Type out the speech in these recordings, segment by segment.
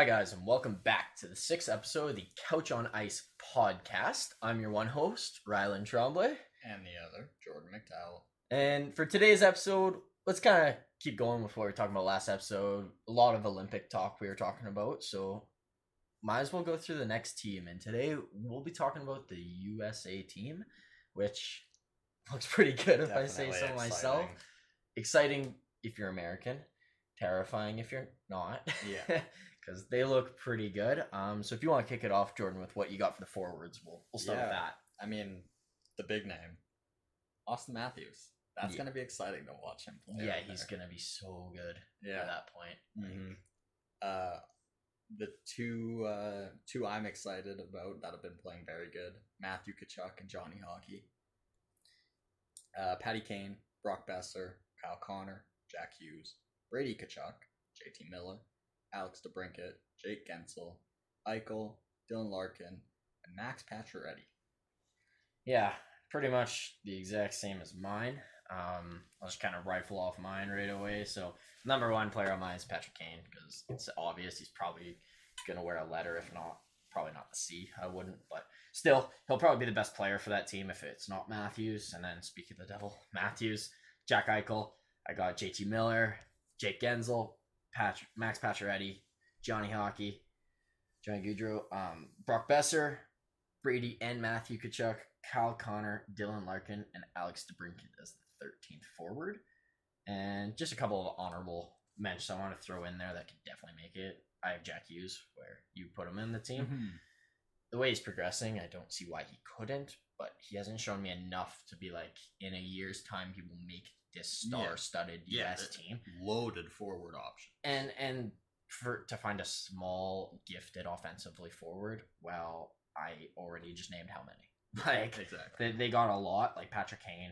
Hi guys, and welcome back to the sixth episode of the Couch on Ice podcast. I'm your one host, Rylan Tremblay. And the other, Jordan McDowell. And for today's episode, let's kind of keep going with what we were talking about last episode. A lot of Olympic talk we were talking about, so might as well go through the next team. And today we'll be talking about the USA team, which looks pretty good if I say so myself. Exciting if you're American, terrifying if you're not. Yeah. Because they look pretty good. So if you want to kick it off, Jordan, with what you got for the forwards, we'll start with that. I mean, the big name, Auston Matthews. That's going to be exciting to watch him play. Yeah, he's going to be so good at that point. Mm-hmm. The two I'm excited about that have been playing very good, Matthew Tkachuk and Johnny Hockey. Patty Kane, Brock Boeser, Kyle Connor, Jack Hughes, Brady Tkachuk, JT Miller, Alex DeBrincat, Jake Guentzel, Eichel, Dylan Larkin, and Max Pacioretty. Yeah, pretty much the exact same as mine. I'll just kind of rifle off mine right away. So number one player on mine is Patrick Kane because it's obvious he's probably going to wear a letter, if not, probably not the C. I wouldn't, but still, he'll probably be the best player for that team if it's not Matthews. And then speaking of the devil, Matthews, Jack Eichel, I got JT Miller, Jake Guentzel, Max Pacioretty, Johnny Hockey, Johnny Gaudreau, Brock Boeser, Brady and Matthew Tkachuk, Kyle Connor, Dylan Larkin, and Alex DeBrincat as the 13th forward. And just a couple of honorable mentions I want to throw in there that could definitely make it. I have Jack Hughes, where you put him in the team. Mm-hmm. The way he's progressing, I don't see why he couldn't, but he hasn't shown me enough to be like, in a year's time, he will make this star-studded U.S. team. Loaded forward option. And for to find a small, gifted offensively forward, well, I already just named how many. Like, exactly. They got a lot, like Patrick Kane,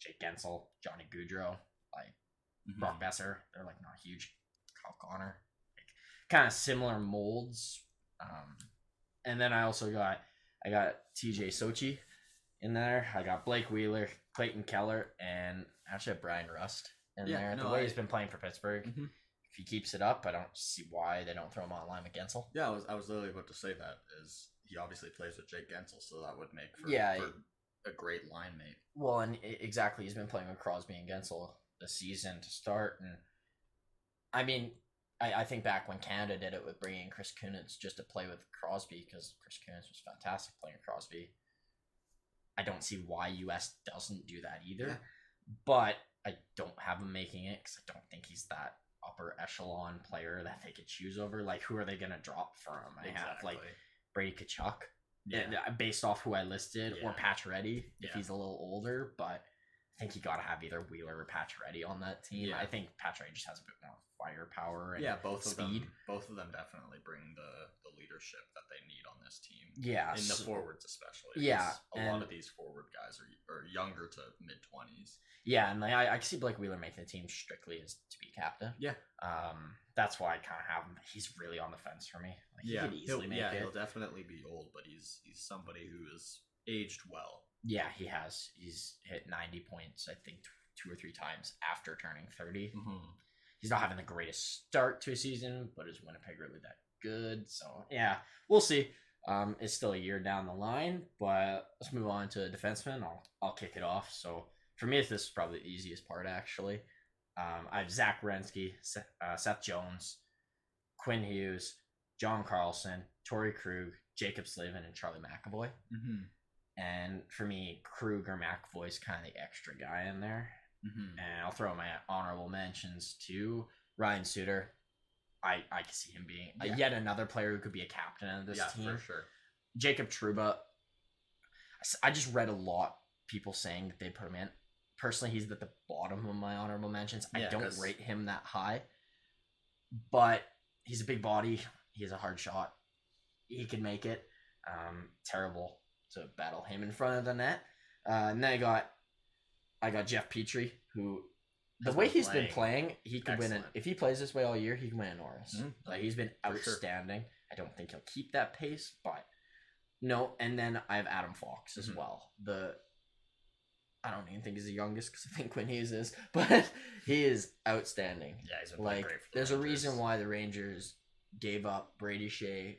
Jake Guentzel, Johnny Gaudreau, like Brock Boeser. They're like not huge. Kyle Connor, like, kind of similar molds. And then I also got TJ Sochi in there. I got Blake Wheeler, Clayton Keller, and actually Brian Rust in there. No, the way he's been playing for Pittsburgh, if he keeps it up, I don't see why they don't throw him on line with Guentzel. Yeah, I was literally about to say that is. He obviously plays with Jake Guentzel, so that would make for a great line mate. Well, and exactly, he's been playing with Crosby and Guentzel this season to start. And I mean, I think back when Canada did it with bringing Chris Kunitz just to play with Crosby, because Chris Kunitz was fantastic playing with Crosby. I don't see why U.S. doesn't do that either, but I don't have him making it because I don't think he's that upper echelon player that they could choose over. Like, who are they going to drop from? I have like Brady Tkachuk, based off who I listed, or Pacioretty, if he's a little older, but I think you got to have either Wheeler or Pacioretty on that team. Yeah. I think Pacioretty just has a bit more firepower and both of them definitely bring the leadership that they need on this team. Yeah. In the forwards especially. Yeah. A lot of these forward guys are younger to mid-20s. Yeah, and like, I see Blake Wheeler making the team strictly as to be captain. Yeah. That's why I kind of have him. He's really on the fence for me. Like, he could easily make it. He'll definitely be old, but he's somebody who is aged well. Yeah, he has. He's hit 90 points, I think, two or three times after turning 30. Mm-hmm. He's not having the greatest start to a season, but is Winnipeg really that good? So, yeah, we'll see. It's still a year down the line, but let's move on to defensemen. I'll kick it off. So, for me, this is probably the easiest part, actually. I have Zach Werenski, Seth Jones, Quinn Hughes, John Carlson, Torey Krug, Jacob Slavin, and Charlie McAvoy. Mm-hmm. And for me, Krug or McAvoy is kind of the extra guy in there. Mm-hmm. And I'll throw my honorable mentions to Ryan Suter. I can see him being yet another player who could be a captain of this team. Yeah, for sure. Jacob Trouba. I just read a lot of people saying that they put him in. Personally, he's at the bottom of my honorable mentions. I don't rate him that high. But he's a big body. He has a hard shot. He could make it. Terrible to battle him in front of the net. And then I got Jeff Petrie, who the way he's been playing, he could win it. If he plays this way all year, he can win an Norris. Mm-hmm. Like, he's been outstanding. Sure. I don't think he'll keep that pace, but no. And then I have Adam Fox as well. I don't even think he's the youngest because I think Quinn Hughes is, but he is outstanding. Yeah, he's been great for the Rangers. There's a reason why the Rangers gave up Brady Shea,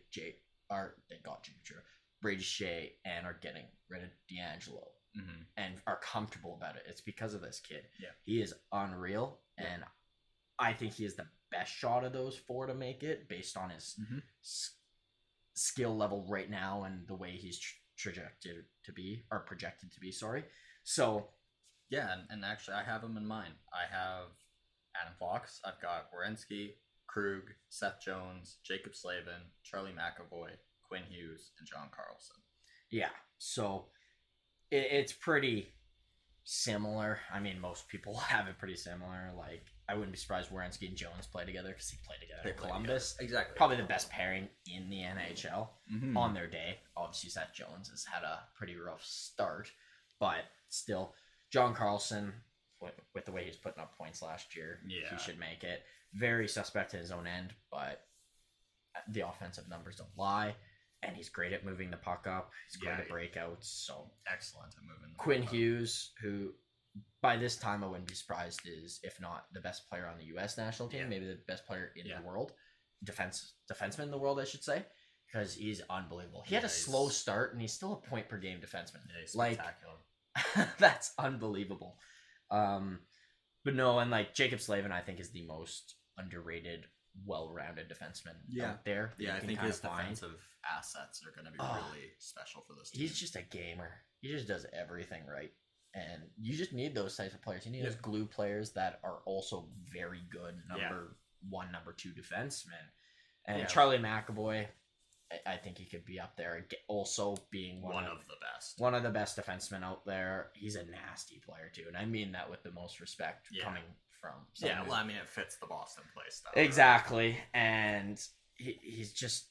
Brady Shea, and are getting rid of D'Angelo and are comfortable about it. It's because of this kid. Yeah. He is unreal, and I think he is the best shot of those four to make it based on his skill level right now and the way he's projected to be. So yeah, and actually I have him in mind. I have Adam Fox. I've got Werenski, Krug, Seth Jones, Jacob Slavin, Charlie McAvoy, Quinn Hughes, and John Carlson. Yeah, so it's pretty similar. I mean, most people have it pretty similar. Like, I wouldn't be surprised Werenski and Jones play together because he played together at Columbus. Exactly. Probably the best pairing in the NHL on their day. Obviously, Seth Jones has had a pretty rough start, but still, John Carlson, with the way he's putting up points last year, he should make it. Very suspect at his own end, but the offensive numbers don't lie, and he's great at moving the puck up. He's great at breakouts. So excellent at moving the puck up. Quinn Hughes, who by this time I wouldn't be surprised is, if not the best player on the U.S. national team, maybe the best player in the world, defenseman in the world, I should say, because he's unbelievable. He had a slow start, and he's still a point per game defenseman. Yeah, he's spectacular. That's unbelievable. But no, and like Jacob Slavin, I think is the most underrated, well-rounded defenseman out there. Yeah, I think his defensive assets are going to be really special for this team. He's just a gamer. He just does everything right, and you just need those types of players. You need those glue players that are also very good number one, number two defensemen. And Charlie McAvoy, I think he could be up there. Also being one of the best. One of the best defensemen out there. He's a nasty player too. And I mean that with the most respect coming from someone. Yeah, well, I mean, it fits the Boston play style. Exactly. Right? And he's just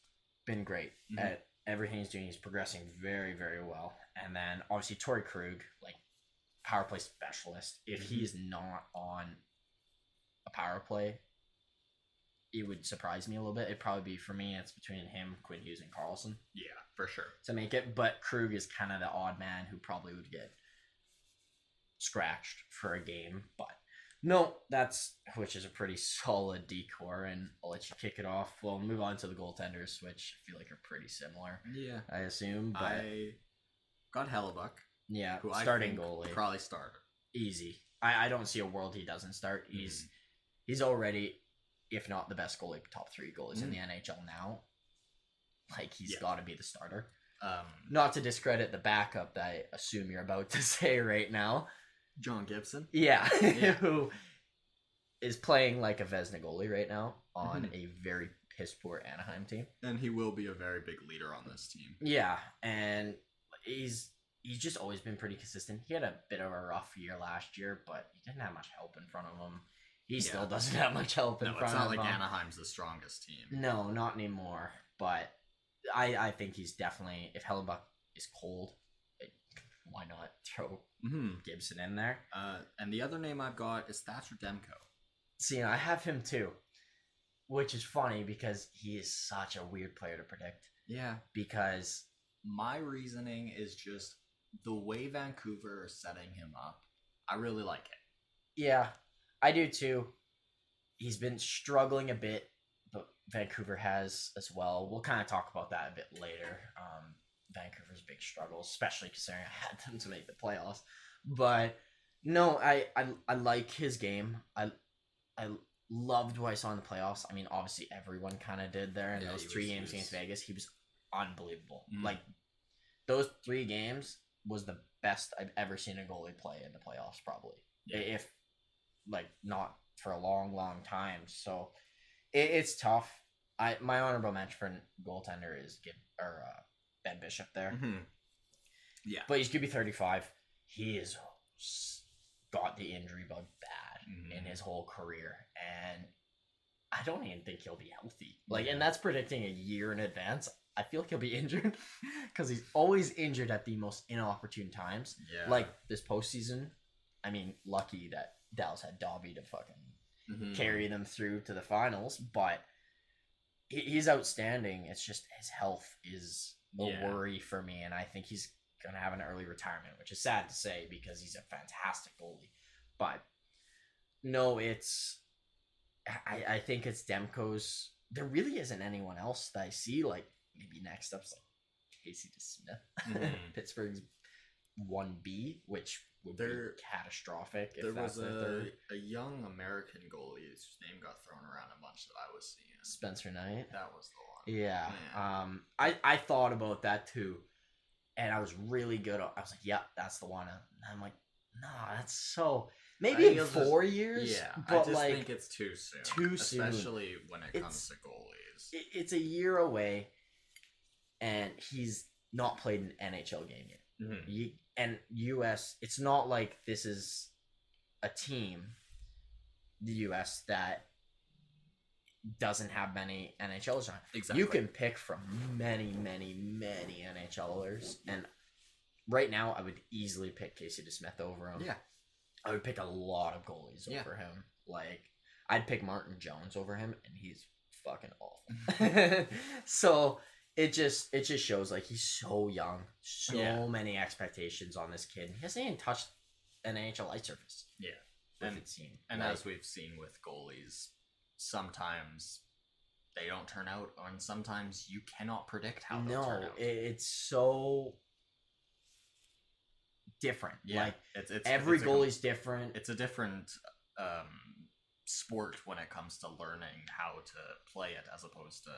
been great at everything he's doing. He's progressing very, very well. And then obviously Torey Krug, like power play specialist. If he's not on a power play, it would surprise me a little bit. It'd probably be, for me, it's between him, Quinn Hughes, and Carlson. Yeah, for sure. To make it. But Krug is kind of the odd man who probably would get scratched for a game. But no, which is a pretty solid decor, and I'll let you kick it off. We'll move on to the goaltenders, which I feel like are pretty similar. Yeah. I assume. But I got Hellebuyck. Yeah, who starting goalie. Probably starter. Easy. I don't see a world he doesn't start. He's already, if not the best goalie, top three goalies in the NHL now. Like, he's got to be the starter. Not to discredit the backup that I assume you're about to say right now. John Gibson. Yeah. Who is playing like a Vezina goalie right now on a very piss-poor Anaheim team. And he will be a very big leader on this team. Yeah, and he's just always been pretty consistent. He had a bit of a rough year last year, but he didn't have much help in front of him. He still doesn't have much help in front of him. No, it's not like Anaheim's the strongest team. No, not anymore. But I think he's definitely, if Hellebuyck is cold, why not throw Gibson in there? And the other name I've got is Thatcher Demko. See, I have him too, which is funny because he is such a weird player to predict. Yeah. Because my reasoning is just the way Vancouver is setting him up. I really like it. Yeah. I do too. He's been struggling a bit, but Vancouver has as well. We'll kind of talk about that a bit later. Vancouver's big struggle, especially considering I had them to make the playoffs. But no, I like his game. I loved what I saw in the playoffs. I mean, obviously everyone kind of did there in those three games against Vegas. He was unbelievable. Like, those three games was the best I've ever seen a goalie play in the playoffs, probably. Yeah. If not for a long, long time. So it's tough. My honorable mention for goaltender is Ben Bishop there. Yeah, but he's gonna be 35. He is got the injury bug bad in his whole career, and I don't even think he'll be healthy. And that's predicting a year in advance. I feel like he'll be injured because he's always injured at the most inopportune times. Yeah, like this postseason. I mean, lucky that Dallas had Dobby to fucking carry them through to the finals, but he's outstanding. It's just his health is a worry for me, and I think he's going to have an early retirement, which is sad to say because he's a fantastic goalie. But no, I think it's Demko's there really isn't anyone else that I see. Like, maybe next up's like Casey DeSmith. Mm-hmm. Pittsburgh's 1B, which would be catastrophic. There was a young American goalie whose name got thrown around a bunch that I was seeing. Spencer Knight? That was the one. Yeah. I thought about that too. And I was really good. I was like, yeah, that's the one. And I'm like, nah, that's so... Maybe in 4 years? Yeah, but I just think it's too soon. Too soon. Especially when it comes to goalies. It's a year away, and he's not played an NHL game yet. Mm-hmm. And U.S., it's not like this is a team, the U.S., that doesn't have many NHLers on. Exactly. You can pick from many, many, many NHLers, and right now I would easily pick Casey DeSmith over him. Yeah. I would pick a lot of goalies over him. Like, I'd pick Martin Jones over him, and he's fucking awful. So it just shows, like, he's so young, many expectations on this kid. He hasn't even touched an NHL ice surface. Yeah, and like, as we've seen with goalies, sometimes they don't turn out, and sometimes you cannot predict how they'll turn out. It's so different. Yeah, like every goalie's different. It's a different sport when it comes to learning how to play it, as opposed to,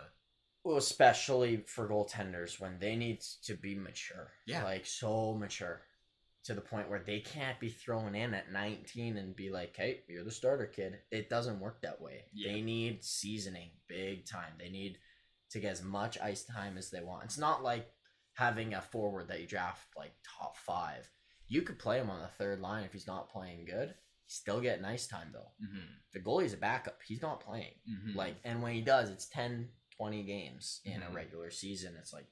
well, especially for goaltenders, when they need to be mature. Yeah, like so mature to the point where they can't be thrown in at 19 and be like, hey, you're the starter, kid. It doesn't work that way. Yeah. They need seasoning big time. They need to get as much ice time as they want. It's not like having a forward that you draft like top 5. You could play him on the third line if he's not playing good. He's still getting ice time, though. Mm-hmm. The goalie's a backup. He's not playing. Mm-hmm. Like, and when he does, it's 10, 20 games in a regular season. It's like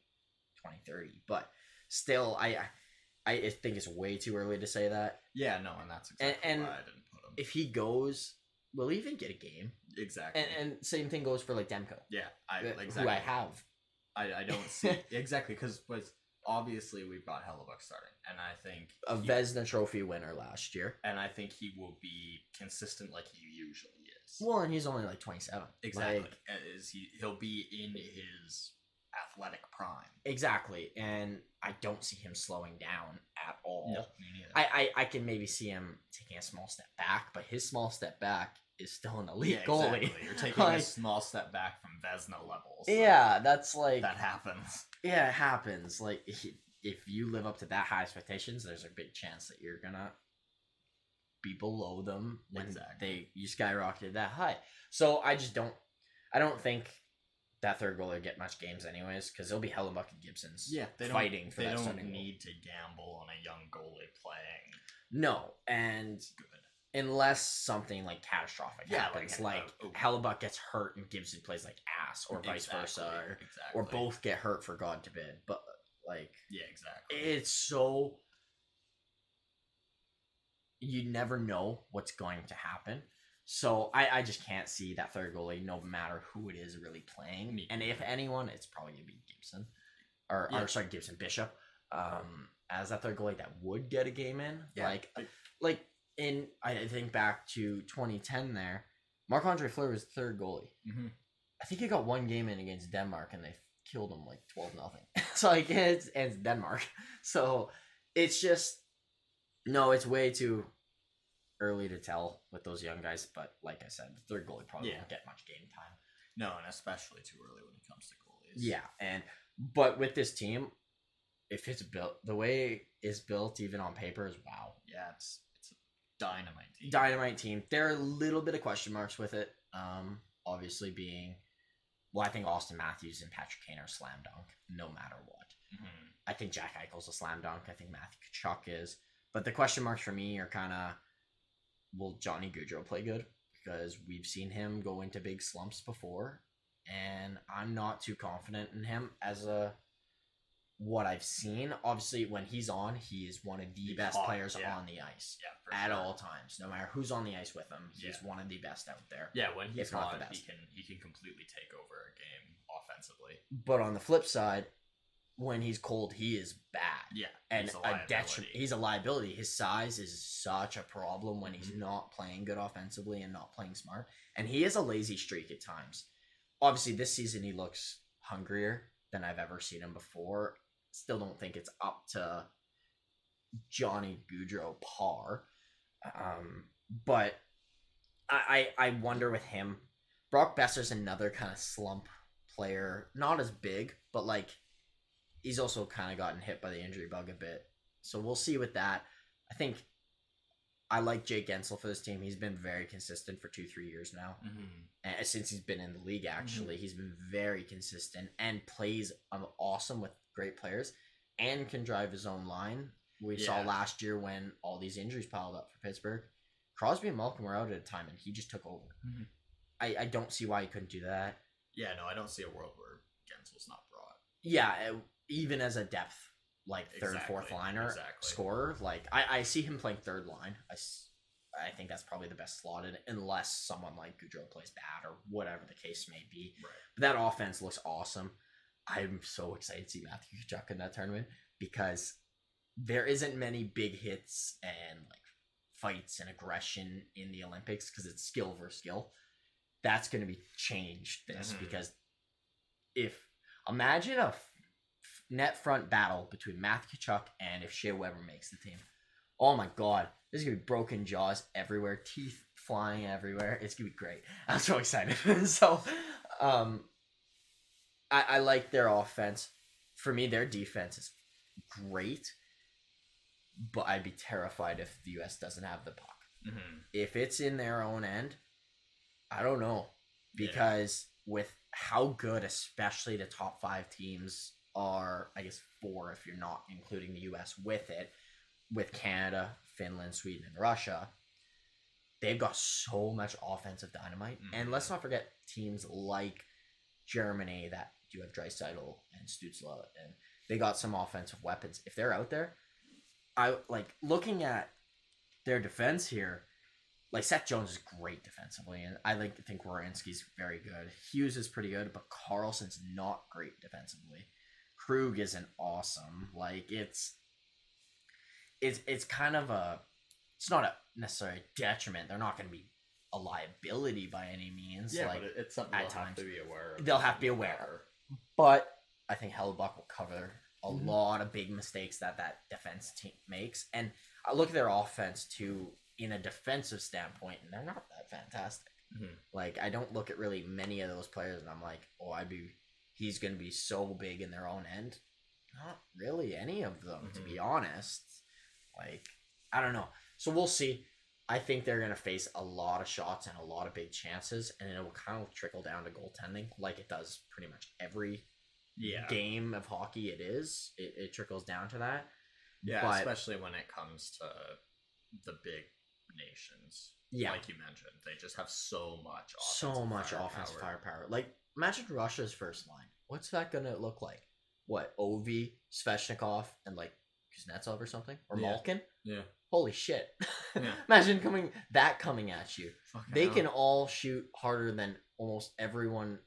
20, 30. But still, I think it's way too early to say that. Yeah, no, and that's exactly why I didn't put him. If he goes, will he even get a game? Exactly. And same thing goes for, like, Demko. Yeah, exactly. Who I have. I don't see... Exactly, because... Obviously, we've got Hellebuyck starting, and I think... A Vezina Trophy winner last year. And I think he will be consistent like he usually is. Well, and he's only like 27. Exactly. Like, he'll be in his athletic prime. Exactly, and I don't see him slowing down at all. No, me neither. I can maybe see him taking a small step back, but his small step back is still an elite goalie. Exactly. You're taking a small step back from Vezina levels. So yeah, that's like... That happens. Yeah, it happens. Like, if you live up to that high expectations, there's a big chance that you're going to be below them when you skyrocketed that high. So I don't think that third goalie will get much games anyways, because it'll be Hellebuyck and Gibson's fighting for that starting goal. They don't need to gamble on a young goalie playing. No, and... Good. Unless something like catastrophic happens, like Hellebuyck gets hurt and Gibson plays like ass, or vice versa, or both get hurt for God to bid. But it's so you never know what's going to happen. So I just can't see that third goalie, no matter who it is, really playing. And if anyone, it's probably gonna be Gibson, or Gibson Bishop, as that third goalie that would get a game in, And I think back to 2010 there, Marc-Andre Fleur was the third goalie. Mm-hmm. I think he got one game in against Denmark, and they killed him like 12-0. So it's Denmark. So it's just, no, it's way too early to tell with those young guys. But like I said, the third goalie probably won't get much game time. No, and especially too early when it comes to goalies. Yeah, but with this team, if it's built, the way it's built even on paper is wow. Yeah, it's... Dynamite team. There are a little bit of question marks with it. Obviously being... Well, I think Auston Matthews and Patrick Kane are slam dunk, no matter what. Mm-hmm. I think Jack Eichel's a slam dunk. I think Matthew Tkachuk is. But the question marks for me are kind of... Will Johnny Gaudreau play good? Because we've seen him go into big slumps before. And I'm not too confident in him as a... What I've seen, obviously, when he's on, he is one of the best players on the ice at all times. No matter who's on the ice with him, he's one of the best out there. Yeah, when he's on, he can completely take over a game offensively. But on the flip side, when he's cold, he is bad. Yeah, and he's a liability. His size is such a problem when he's not playing good offensively and not playing smart. And he is a lazy streak at times. obviously this season he looks hungrier than I've ever seen him before. Still don't think it's up to Johnny Gaudreau par. But I wonder with him. Brock Boeser's another kind of slump player. Not as big, but like he's also kind of gotten hit by the injury bug a bit. So we'll see with that. I think I like Jake Guentzel for this team. He's been very consistent for 2-3 years now. Mm-hmm. And since he's been in the league, actually. Mm-hmm. He's been very consistent and plays awesome with great players and can drive his own line. We saw last year when all these injuries piled up for Pittsburgh. Crosby and Malkin were out at a time, and he just took over. Mm-hmm. I don't see why he couldn't do that. Yeah, no, I don't see a world where Gensel's not brought. Yeah, even as a depth, like third, fourth liner scorer, like I see him playing third line. I think that's probably the best slotted, unless someone like Gaudreau plays bad or whatever the case may be. Right. But that offense looks awesome. I'm so excited to see Matthew Tkachuk in that tournament because there isn't many big hits and like fights and aggression in the Olympics because it's skill versus skill. That's going to be changed this because imagine a net front battle between Matthew Tkachuk and if Shea Weber makes the team. Oh my God, there's going to be broken jaws everywhere, teeth flying everywhere. It's going to be great. I'm so excited. So I like their offense. For me, their defense is great, but I'd be terrified if the U.S. doesn't have the puck. Mm-hmm. If it's in their own end, I don't know. Because with how good, especially the top five teams are, I guess four if you're not including the U.S. with it, with Canada, Finland, Sweden, and Russia, they've got so much offensive dynamite. Mm-hmm. And let's not forget teams like Germany that do have Dreisaitl and Stützle, and they got some offensive weapons. If they're out there, I like looking at their defense here. Like Seth Jones is great defensively, and I think Werenski's very good. Hughes is pretty good, but Carlson's not great defensively. Krug isn't awesome. Like it's kind of a, it's not a necessary detriment. They're not going to be a liability by any means. Yeah, like, but it's something they'll have to be aware of. They'll have to be aware. But I think Hellebuyck will cover a lot of big mistakes that defense team makes. And I look at their offense too in a defensive standpoint, and they're not that fantastic. Mm-hmm. Like I don't look at really many of those players and I'm like, oh, he's going to be so big in their own end. Not really any of them, to be honest. Like I don't know. So we'll see. I think they're going to face a lot of shots and a lot of big chances, and it will kind of trickle down to goaltending like it does pretty much every game of hockey. It trickles down to that. Yeah, but especially when it comes to the big nations. Yeah. Like you mentioned, they just have so much offensive firepower. Like, imagine Russia's first line. What's that going to look like? What, Ovi, Sveshnikov, and like Kuznetsov or something? Or Malkin? Yeah. Holy shit. Yeah. Imagine coming at you. Fucking they can all shoot harder than almost everyone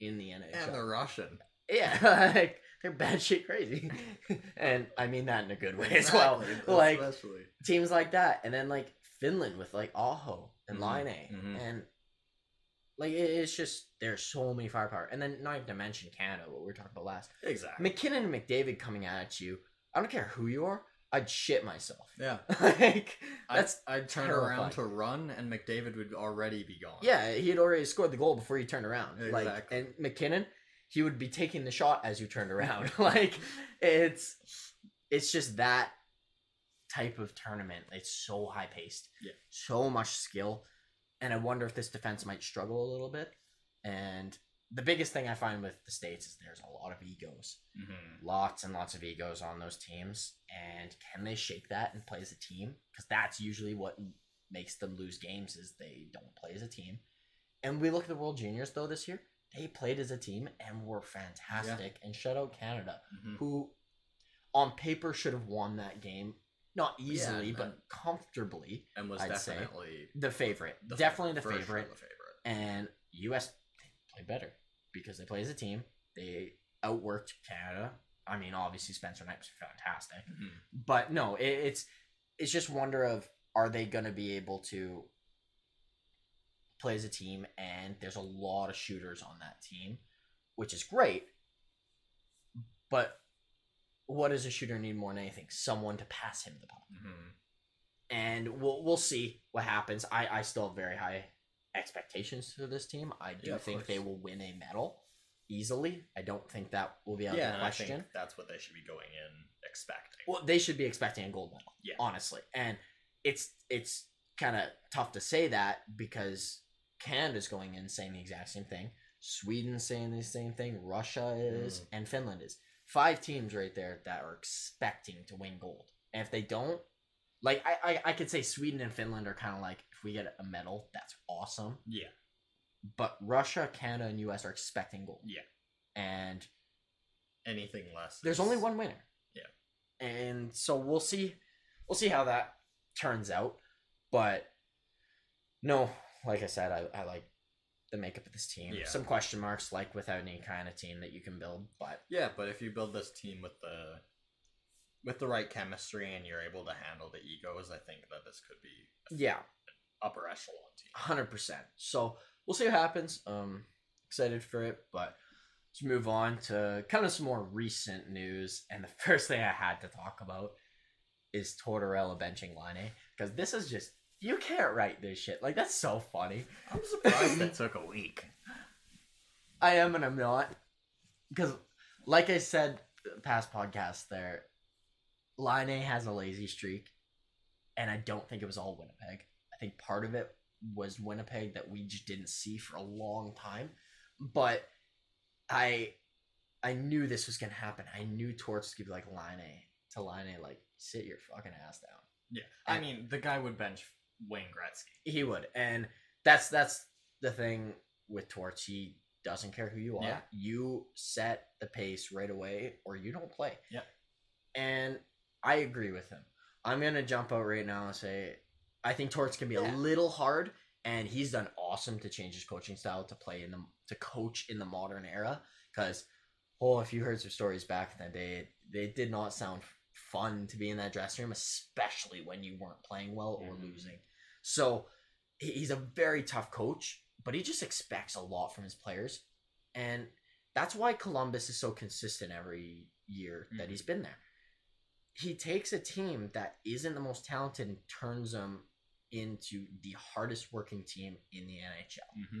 in the NHL. And they're Russian. Yeah, like, they're bad shit crazy. And I mean that in a good way as well. Like, especially teams like that. And then, like, Finland with, like, Aho and Liney. Mm-hmm. And, like, it's just, there's so many firepower. And then not even to mention Canada, what we were talking about last. Exactly. McKinnon and McDavid coming at you. I don't care who you are. I'd shit myself. Yeah. Like, that's I'd turn terrifying. Around to run, and McDavid would already be gone. Yeah, he had already scored the goal before you turned around. Exactly. Like, and McKinnon, he would be taking the shot as you turned around. Like, it's just that type of tournament. It's so high-paced. Yeah. So much skill. And I wonder if this defense might struggle a little bit. And the biggest thing I find with the States is there's a lot of egos. Mm-hmm. Lots and lots of egos on those teams. And can they shake that and play as a team? Because that's usually what makes them lose games is they don't play as a team. And we look at the World Juniors, though, this year. They played as a team and were fantastic and shut out Canada, who on paper should have won that game, not easily, but comfortably. And was I'd definitely the favorite. Definitely the favorite. And U.S. played better because they play as a team. They outworked Canada. I mean, obviously Spencer Knight was fantastic, but no, it's just wonder of are they going to be able to plays a team, and there's a lot of shooters on that team, which is great. But what does a shooter need more than anything? Someone to pass him the puck. Mm-hmm. And we'll see what happens. I still have very high expectations for this team. I do think they will win a medal easily. I don't think that will be out of the question. I think that's what they should be going in expecting. Well, they should be expecting a gold medal, honestly. And it's kind of tough to say that because Canada's going in saying the exact same thing. Sweden's saying the same thing. Russia is, and Finland is. 5 teams right there that are expecting to win gold. And if they don't, like, I could say Sweden and Finland are kind of like, if we get a medal, that's awesome. Yeah. But Russia, Canada, and U.S. are expecting gold. Yeah. And anything less. There's only one winner. Yeah. And so we'll see. We'll see how that turns out. But no, like I said, I like the makeup of this team. Yeah. Some question marks, like without any kind of team that you can build. But yeah, but if you build this team with the right chemistry and you're able to handle the egos, I think that this could be an upper echelon team. 100%. So we'll see what happens. Excited for it, but let's move on to kind of some more recent news. And the first thing I had to talk about is Tortorella benching Liney, because this is just, you can't write this shit. Like, that's so funny. I'm surprised that took a week. I am and I'm not. Because, like I said past podcast there, Liney has a lazy streak, and I don't think it was all Winnipeg. I think part of it was Winnipeg that we just didn't see for a long time. But I knew this was going to happen. I knew Torts would be like, Liney, like, sit your fucking ass down. Yeah. And I mean, the guy would bench Wayne Gretzky. He would. And that's the thing with Torts. He doesn't care who you are. Yeah. You set the pace right away or you don't play. Yeah. And I agree with him. I'm going to jump out right now and say I think Torts can be a little hard, and he's done awesome to change his coaching style to coach in the modern era, because if you heard some stories back in the day, they did not sound fun to be in that dressing room, especially when you weren't playing well or losing. So he's a very tough coach, but he just expects a lot from his players, and that's why Columbus is so consistent every year that he's been there. He takes a team that isn't the most talented and turns them into the hardest working team in the NHL. Mm-hmm.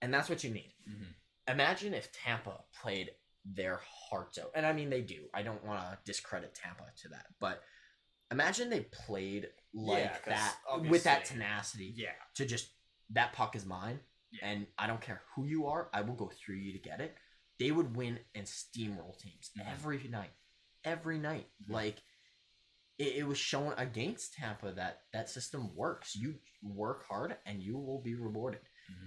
And that's what you need. Mm-hmm. Imagine if Tampa played their hearts out. And I mean, they do. I don't want to discredit Tampa to that. But imagine they played like that with that tenacity to just, that puck is mine. Yeah. And I don't care who you are. I will go through you to get it. They would win and steamroll teams every night. Every night. Like, it was shown against Tampa that system works. You work hard and you will be rewarded. Mm-hmm.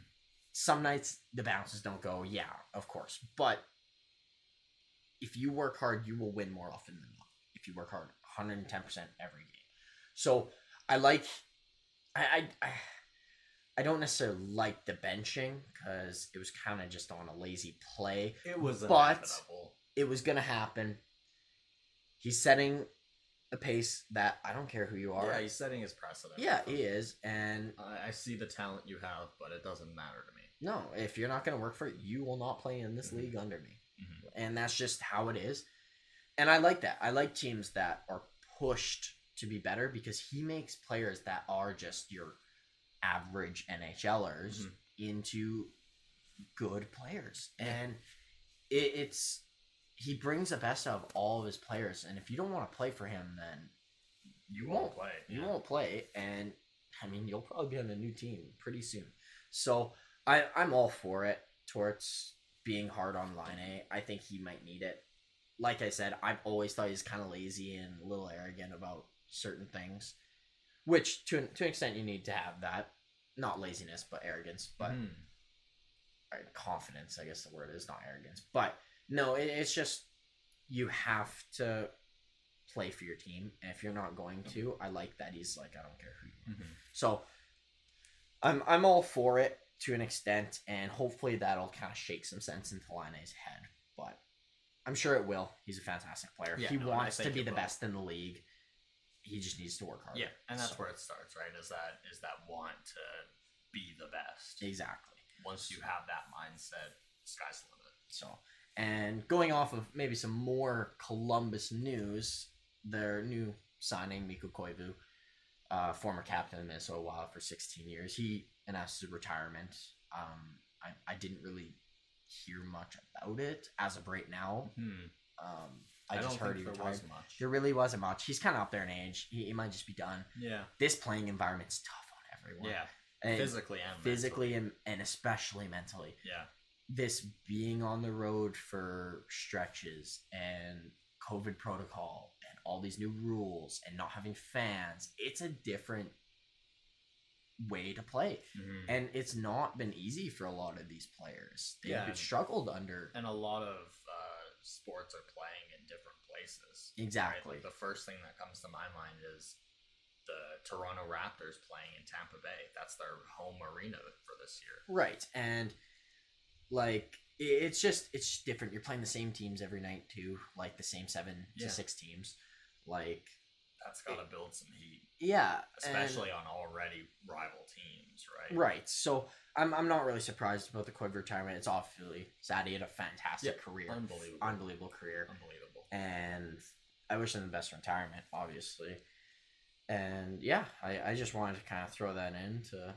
Some nights the bounces don't go, of course. But if you work hard, you will win more often than not. If you work hard, 110% every game. So I don't necessarily like the benching because it was kind of just on a lazy play. It was inevitable. It was going to happen. He's setting a pace that I don't care who you are. Yeah, he's setting his precedent. Yeah, he is. And I see the talent you have, but it doesn't matter to me. No, if you're not going to work for it, you will not play in this league under me. Mm-hmm. And that's just how it is. And I like that. I like teams that are pushed to be better, because he makes players that are just your average NHLers into good players. Yeah. And it's... He brings the best out of all of his players, and if you don't want to play for him, then you won't play. You won't play, and I mean, you'll probably be on a new team pretty soon. So I'm all for it. Torts being hard on Liney, I think he might need it. Like I said, I've always thought he's kind of lazy and a little arrogant about certain things, which to an extent you need to have that. Not laziness, but arrogance, but confidence. I guess the word is not arrogance, but. No, it's just you have to play for your team. And if you're not going to, I like that he's like, I don't care who you are. Mm-hmm. So I'm all for it to an extent, and hopefully that'll kind of shake some sense into Liney's head. But I'm sure it will. He's a fantastic player. Yeah, wants to be the best in the league. He just needs to work hard. Yeah, and that's where it starts, right? Is that want to be the best. Exactly. Once you have that mindset, sky's the limit. So, and going off of maybe some more Columbus news, their new signing, Mikko Koivu, former captain of the Minnesota Wild for 16 years, he announced his retirement. I didn't really hear much about it as of right now. Mm-hmm. I just heard he retired. There really wasn't much. He's kind of up there in age. He might just be done. Yeah. This playing environment's tough on everyone. Yeah. And physically and especially mentally. Yeah. This being on the road for stretches and COVID protocol and all these new rules and not having fans, it's a different way to play. Mm-hmm. And it's not been easy for a lot of these players. They've struggled under. And a lot of sports are playing in different places. Exactly. Right? Like the first thing that comes to my mind is the Toronto Raptors playing in Tampa Bay. That's their home arena for this year. Right. And like, it's just different. You're playing the same teams every night too, like the same 7 to 6 teams. Like, that's got to build some heat. Yeah. Especially on already rival teams, right? Right. So I'm not really surprised about the Koivu retirement. It's obviously sad. He had a fantastic career. Unbelievable career. And I wish him the best retirement, obviously. And yeah, I just wanted to kind of throw that in to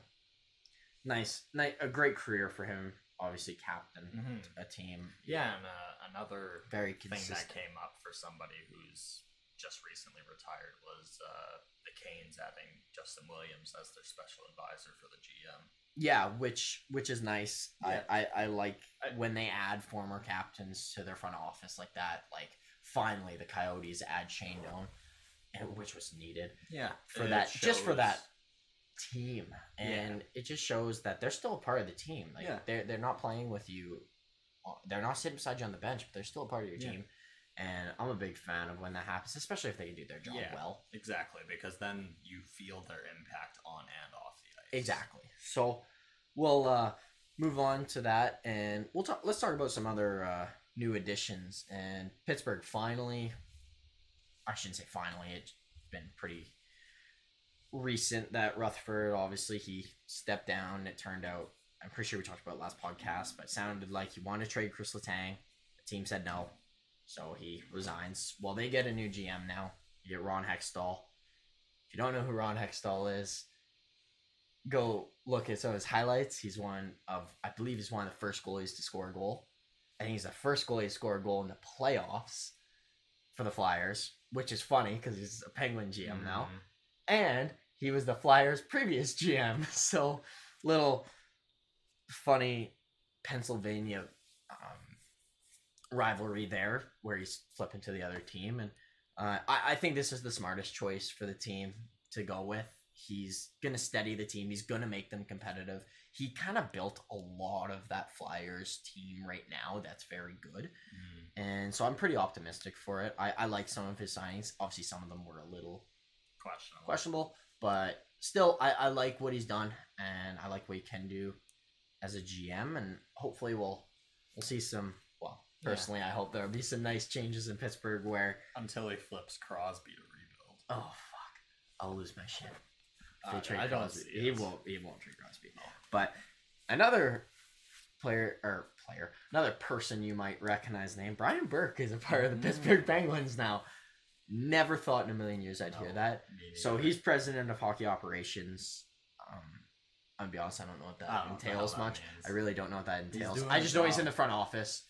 a great career for him. Obviously captain a team. Yeah, and another very consistent thing that came up for somebody who's just recently retired was the Canes having Justin Williams as their special advisor for the GM. Yeah, which is nice. Yeah. I like when they add former captains to their front office like that. Like, finally the Coyotes add Shane Doan, which was needed. Yeah, for that shows, just for that team, and it just shows that they're still a part of the team. Like they're not playing with you, they're not sitting beside you on the bench, but they're still a part of your team. And I'm a big fan of when that happens, especially if they can do their job well. Exactly, because then you feel their impact on and off the ice. Exactly. So we'll move on to that, and let's talk about some other new additions. And Pittsburgh finally, I shouldn't say finally, it's been pretty recent that Rutherford, obviously he stepped down. It turned out, I'm pretty sure we talked about it last podcast, but it sounded like he wanted to trade Chris Letang. The team said no. So he resigns. Well, they get a new GM now. You get Ron Hextall. If you don't know who Ron Hextall is, go look at some of his highlights. He's one of the first goalies to score a goal. And he's the first goalie to score a goal in the playoffs for the Flyers, which is funny because he's a Penguin GM now. And he was the Flyers' previous GM. So, little funny Pennsylvania rivalry there where he's flipping to the other team. And I think this is the smartest choice for the team to go with. He's going to steady the team. He's going to make them competitive. He kind of built a lot of that Flyers team right now that's very good. And so I'm pretty optimistic for it. I like some of his signings. Obviously, some of them were a little questionable, but still, I like what he's done, and I like what he can do as a GM, and hopefully we'll see some. Well, personally, I hope there'll be some nice changes in Pittsburgh where until he flips Crosby to rebuild. Oh fuck! I'll lose my shit. He won't trade Crosby. No. But another another person you might recognize the name, Brian Burke, is a part of the Pittsburgh Penguins now. Never thought in a million years I'd hear that. So he's president of hockey operations. I'm gonna be honest, I don't know what that entails much. I really don't know what that entails. I just know he's in the front office.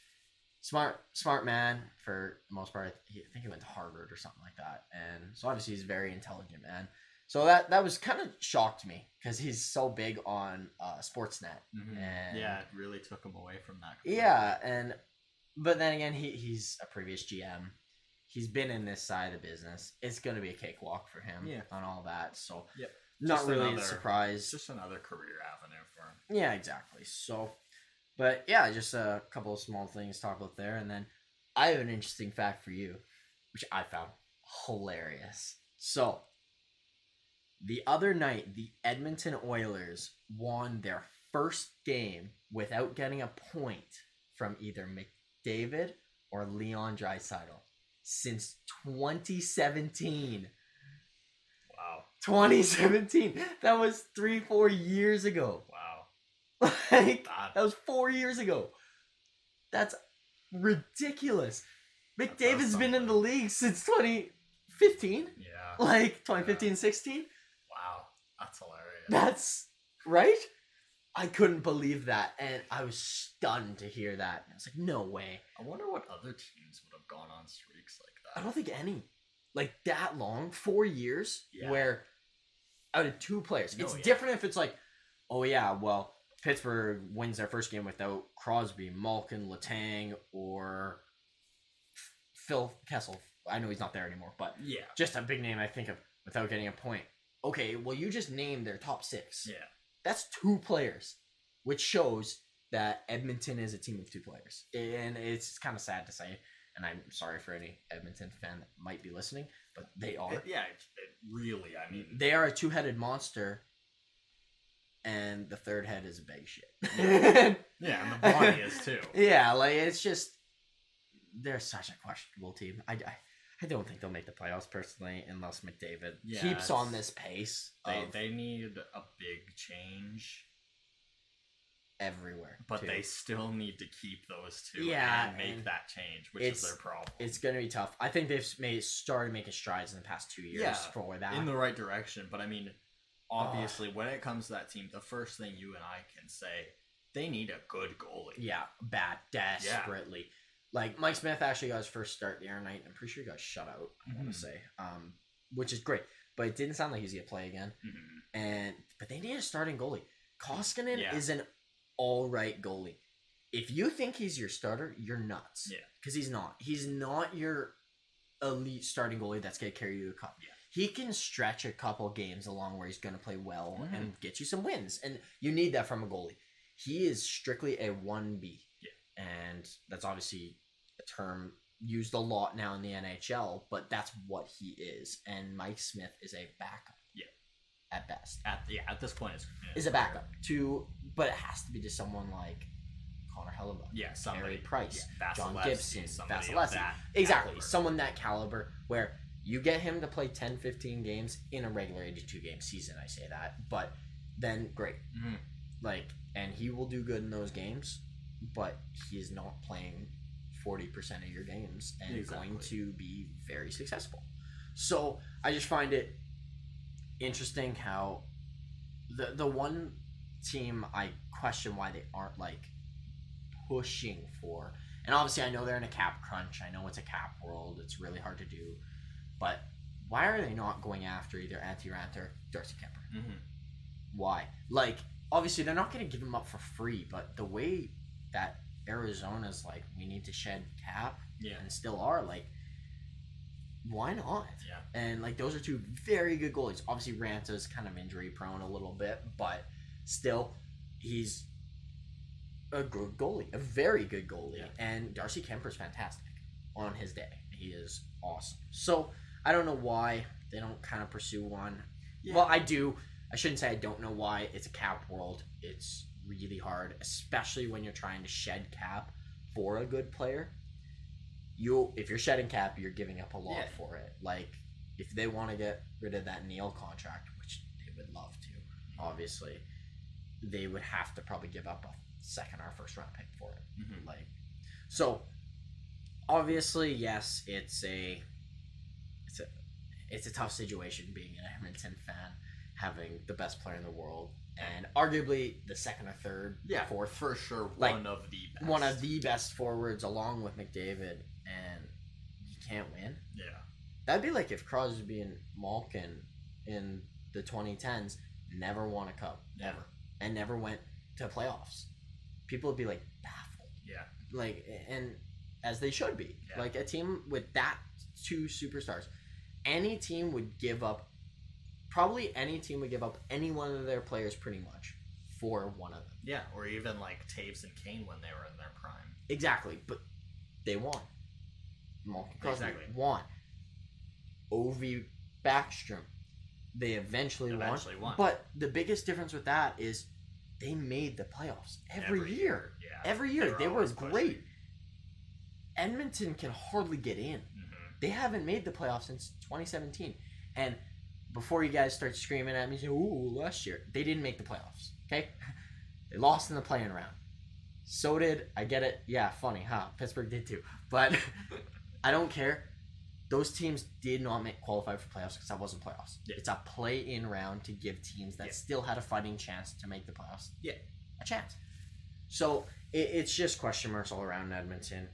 Smart man for the most part. I think he went to Harvard or something like that. And so obviously he's a very intelligent man. So that was kind of shocked me because he's so big on Sportsnet. And yeah, it really took him away from that completely. Yeah, but then again, he's a previous GM. He's been in this side of the business. It's going to be a cakewalk for him on all that. So not really surprised. Just another career avenue for him. Yeah, exactly. So, but yeah, just a couple of small things to talk about there. And then I have an interesting fact for you, which I found hilarious. So the other night, the Edmonton Oilers won their first game without getting a point from either McDavid or Leon Draisaitl. Since 2017. Wow. 2017. That was 3-4 years ago. Wow. Like, that was 4 years ago. That's ridiculous. McDavid's been in the league since 2015. Yeah. Like 2015, 16. Wow. That's hilarious. That's right. I couldn't believe that, and I was stunned to hear that. I was like, no way. I wonder what other teams would have gone on streaks like that. I don't think any. Like that long, 4 years, where out of two players. No, it's different if it's like, oh yeah, well, Pittsburgh wins their first game without Crosby, Malkin, Letang, or Phil Kessel. I know he's not there anymore, but just a big name I think of without getting a point. Okay, well, you just named their top six. Yeah. That's two players, which shows that Edmonton is a team of two players. And it's kind of sad to say, and I'm sorry for any Edmonton fan that might be listening, but they are. Really, I mean. They are a two-headed monster, and the third head is a bag of shit. And the body is too. Yeah, like, it's just, they're such a questionable team. I don't think they'll make the playoffs personally unless McDavid keeps on this pace. They need a big change everywhere. But they still need to keep those two and make that change, which is their problem. It's going to be tough. I think they've started making strides in the past 2 years for that. In the right direction. But I mean, obviously, when it comes to that team, the first thing you and I can say, they need a good goalie. Yeah, desperately. Yeah. Like, Mike Smith actually got his first start the other night, and I'm pretty sure he got shut out, I want to say, which is great. But it didn't sound like he was going to play again. Mm-hmm. But they need a starting goalie. Koskinen is an all-right goalie. If you think he's your starter, you're nuts. Yeah. Because he's not. He's not your elite starting goalie that's going to carry you a cup. Yeah. He can stretch a couple games along where he's going to play well and get you some wins. And you need that from a goalie. He is strictly a 1B. And that's obviously a term used a lot now in the NHL, but that's what he is. And Mike Smith is a backup. Yeah. At best. At this point, is a backup but it has to be to someone like Connor Hellebuyck. Yeah, somebody. Carey Price, John Gibson, Vasilevsky. Exactly. Caliber. Someone that caliber where you get him to play 10, 15 games in a regular 82-game season, I say that. But then, great. Mm-hmm. And he will do good in those games. But he is not playing 40% of your games and going to be very successful. So I just find it interesting how the one team I question why they aren't pushing for, and obviously I know they're in a cap crunch. I know it's a cap world. It's really hard to do. But why are they not going after either Antti Raanta or Darcy Kemper? Mm-hmm. Why? Obviously they're not going to give him up for free, but the way that Arizona's we need to shed cap and still are, why not? Yeah. And those are two very good goalies. Obviously Ranta's kind of injury prone a little bit, but still he's a good goalie, a very good goalie. Yeah. And Darcy Kemper's fantastic on his day. He is awesome. So I don't know why they don't kind of pursue one. Yeah. Well, I do. I shouldn't say I don't know why. It's a cap world. It's really hard, especially when you're trying to shed cap for a good player. If you're shedding cap, you're giving up a lot for it. If they want to get rid of that Neil contract, which they would love to, obviously, they would have to probably give up a second or first round pick for it. Mm-hmm. So obviously, yes, it's a tough situation being an Edmonton fan, having the best player in the world. And arguably the second or third, fourth, for sure, one of the best forwards, along with McDavid, and you can't win. Yeah, that'd be if Crosby and Malkin in the 2010s never won a cup, ever, and never went to playoffs. People would be baffled. Yeah, and as they should be. Yeah. A team with that two superstars, any team would give up any one of their players pretty much for one of them. Yeah, or even Taves and Kane when they were in their prime. Exactly, but they won. Crosby won. Ovi, Backstrom, they eventually won. But the biggest difference with that is they made the playoffs every year. Yeah, every year. They were great. Edmonton can hardly get in. Mm-hmm. They haven't made the playoffs since 2017. And before you guys start screaming at me, last year, they didn't make the playoffs, okay? They lost in the play-in round. So did, I get it, yeah, funny, huh? Pittsburgh did too. But I don't care. Those teams did not qualify for playoffs because that wasn't playoffs. Yeah. It's a play-in round to give teams that still had a fighting chance to make the playoffs a chance. So it's just question marks all around Edmonton.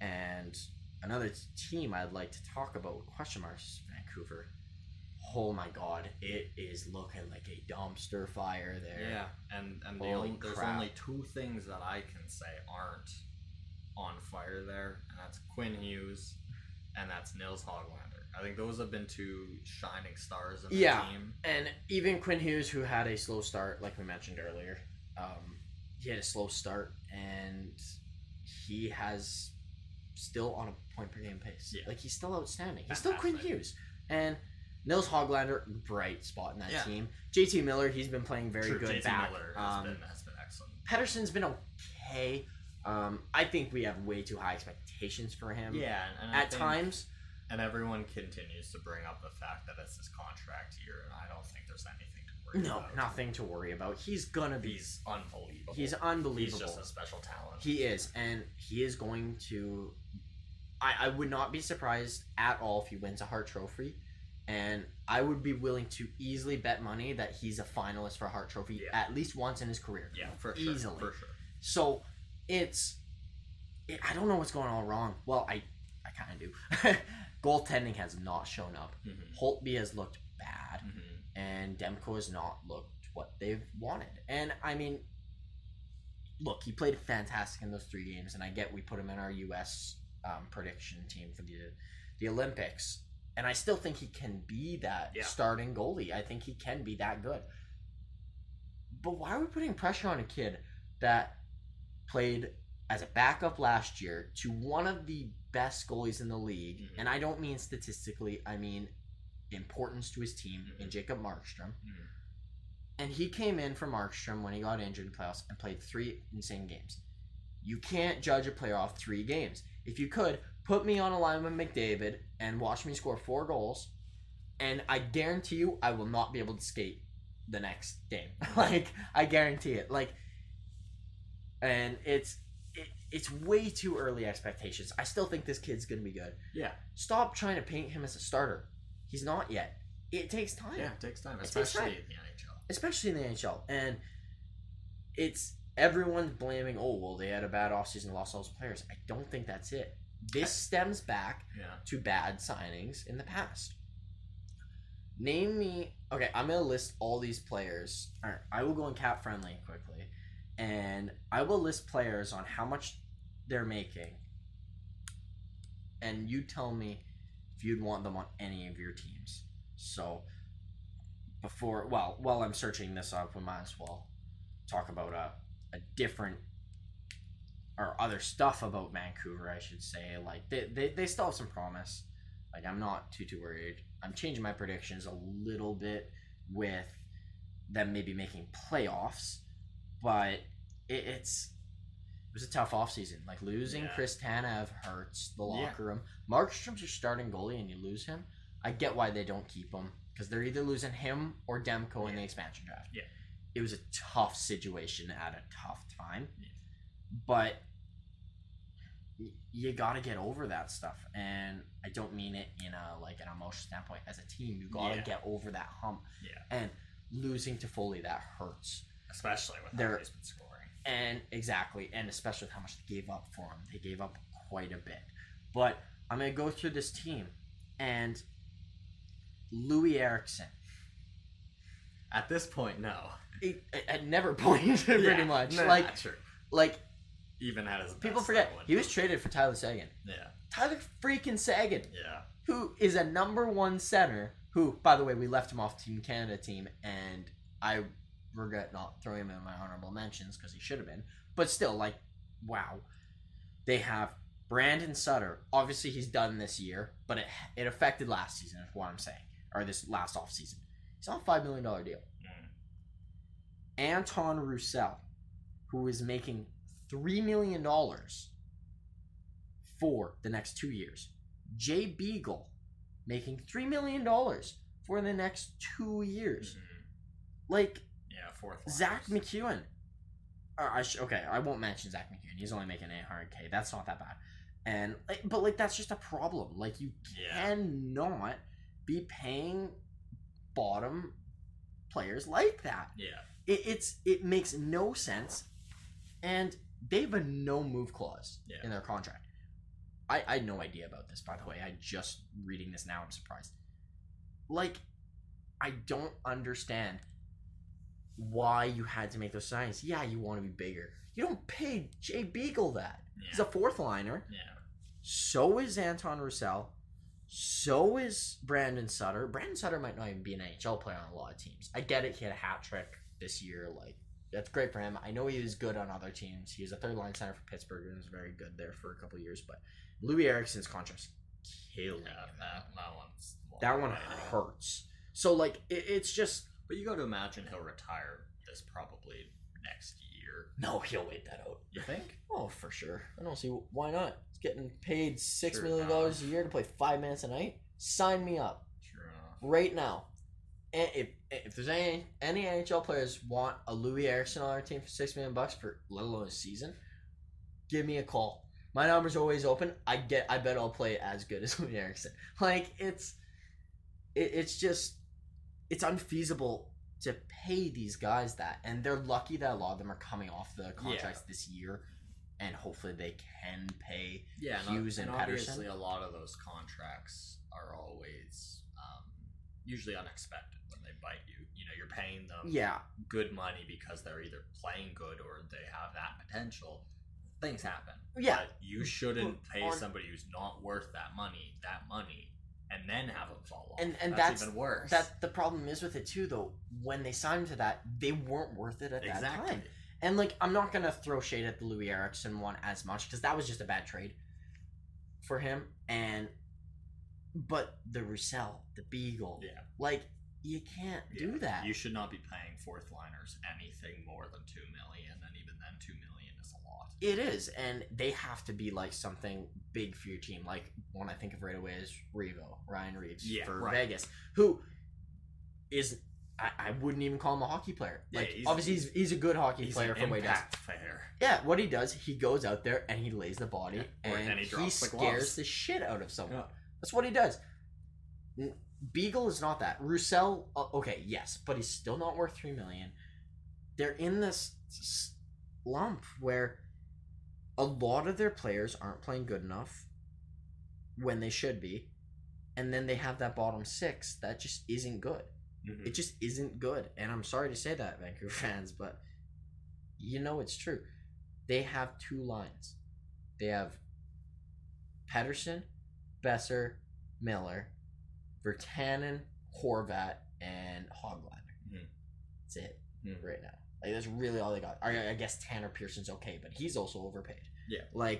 And another team I'd like to talk about with question marks is Vancouver. Oh my God, it is looking like a dumpster fire there. Yeah, and there's only two things that I can say aren't on fire there, and that's Quinn Hughes and that's Nils Höglander. I think those have been two shining stars of the team. And even Quinn Hughes, who had a slow start, like we mentioned earlier, he had a slow start, and he has still on a point per game pace. Yeah. Like, he's still outstanding. He's still Quinn Hughes. And Nils Höglander, bright spot in that team. JT Miller, he's been playing very good. JT back. Miller has been excellent. Pettersson's been okay. I think we have way too high expectations for him. Yeah, and at times. And everyone continues to bring up the fact that it's his contract year, and I don't think there's anything to worry about. No, nothing to worry about. He's unbelievable. He's unbelievable. He's just a special talent. He is, and he is going to. I would not be surprised at all if he wins a Hart Trophy. And I would be willing to easily bet money that he's a finalist for Hart Trophy at least once in his career. Yeah, for sure. So I don't know what's going all wrong. Well, I kind of do. Goaltending has not shown up. Mm-hmm. Holtby has looked bad. Mm-hmm. And Demko has not looked what they've wanted. And, I mean, look, he played fantastic in those three games. And I get we put him in our U.S. prediction team for the Olympics. And I still think he can be that starting goalie. I think he can be that good. But why are we putting pressure on a kid that played as a backup last year to one of the best goalies in the league? Mm-hmm. And I don't mean statistically. I mean importance to his team in Jacob Markstrom. Mm-hmm. And he came in for Markstrom when he got injured in playoffs and played three insane games. You can't judge a player off three games. If you could, put me on a line with McDavid and watch me score four goals, and I guarantee you I will not be able to skate the next game. Like, I guarantee it. Like, and it's way too early expectations. I still think this kid's going to be good. Yeah. Stop trying to paint him as a starter. He's not yet. It takes time. Yeah, it takes time, especially in the NHL. Especially in the NHL. And it's everyone's blaming, they had a bad offseason, lost all those players. I don't think that's it. This stems back to bad signings in the past. Name me... Okay, I'm going to list all these players. All right, I will go in cap friendly quickly. And I will list players on how much they're making. And you tell me if you'd want them on any of your teams. So, before... Well, while I'm searching this up, we might as well talk about a different... or other stuff about Vancouver, I should say. Like, they still have some promise. Like, I'm not too worried. I'm changing my predictions a little bit with them maybe making playoffs, but it was a tough offseason. Like, losing Chris Tanev hurts the locker room. Markstrom's your starting goalie and you lose him. I get why they don't keep him, because they're either losing him or Demko in the expansion draft. Yeah. It was a tough situation at a tough time. Yeah. But you gotta get over that stuff, and I don't mean it in a like an emotional standpoint. As a team, you gotta get over that hump. Yeah. And losing to Foley, that hurts, especially with how he's been scoring. And exactly, and especially with how much they gave up for him. They gave up quite a bit. But I'm gonna go through this team, and Louis Eriksson. At this point, no. At never point, pretty much. No, like, not true. Like. Even had his best. People forget he was traded for Tyler Seguin. Yeah. Tyler freaking Seguin. Yeah. Who is a number one center who, by the way, we left him off Team Canada team, and I regret not throwing him in my honorable mentions because he should have been. But still, like, wow. They have Brandon Sutter. Obviously, he's done this year, but it affected last season, is what I'm saying. Or this last offseason. He's on a $5 million deal. Mm. Anton Roussel, who is making $3 million for the next 2 years. Jay Beagle making $3 million for the next 2 years. Mm-hmm. Like, Zach McEwen I won't mention Zach McEwen. He's only making $800K. That's not that bad. And but that's just a problem. You cannot be paying bottom players like that. Yeah. It makes no sense. And they have a no-move clause in their contract. I had no idea about this, by the way. I'm just reading this now. I'm surprised. I don't understand why you had to make those signings. Yeah, you want to be bigger. You don't pay Jay Beagle that. Yeah. He's a fourth liner. Yeah. So is Anton Roussel. So is Brandon Sutter. Brandon Sutter might not even be an NHL player on a lot of teams. I get it. He had a hat trick this year. That's great for him. I know he was good on other teams. He was a third line center for Pittsburgh and was very good there for a couple of years. But Louis Erickson's contract's killing him. That one hurts. So it's just. But you got to imagine he'll retire this probably next year. No, he'll wait that out. You think? Oh, for sure. I don't see why not. He's getting paid $6 million a year to play 5 minutes a night. Sign me up. Sure enough. Right now. And if there's any NHL players want a Louis Erickson on our team for $6 million for let alone a season, give me a call. My number's always open. I bet I'll play as good as Louis Erickson. It's just. It's unfeasible to pay these guys that, and they're lucky that a lot of them are coming off the contracts this year, and hopefully they can pay Hughes and Patterson. Obviously, a lot of those contracts are always usually unexpected when they bite you. You're paying them good money because they're either playing good or they have that potential. Things happen. Yeah, but you shouldn't pay somebody who's not worth that money. And then have them fall off. And that's even worse. That the problem is with it too, though. When they signed to that, they weren't worth it at that time. And I'm not gonna throw shade at the Louis Erickson one as much because that was just a bad trade for him. But the Roussel, the Beagle, you can't do that. You should not be paying fourth liners anything more than $2 million, and even then, $2 million is a lot. It is, and they have to be something big for your team. One I think of right away is Revo, Ryan Reeves for Vegas, who is I wouldn't even call him a hockey player. He's a good hockey player for what he does. Yeah, what he does, he goes out there and he lays the body and he scares the shit out of someone. Yeah. That's what he does. Beagle is not that. Roussel, okay, yes, but he's still not worth $3 million. They're in this slump where a lot of their players aren't playing good enough when they should be, and then they have that bottom six that just isn't good. Mm-hmm. It just isn't good, and I'm sorry to say that, Vancouver fans, but it's true. They have two lines. They have Pettersson, Boeser, Miller, Vertanen, Horvat, and Höglander. Mm-hmm. That's it right now. That's really all they got. I guess Tanner Pearson's okay, but he's also overpaid. Yeah.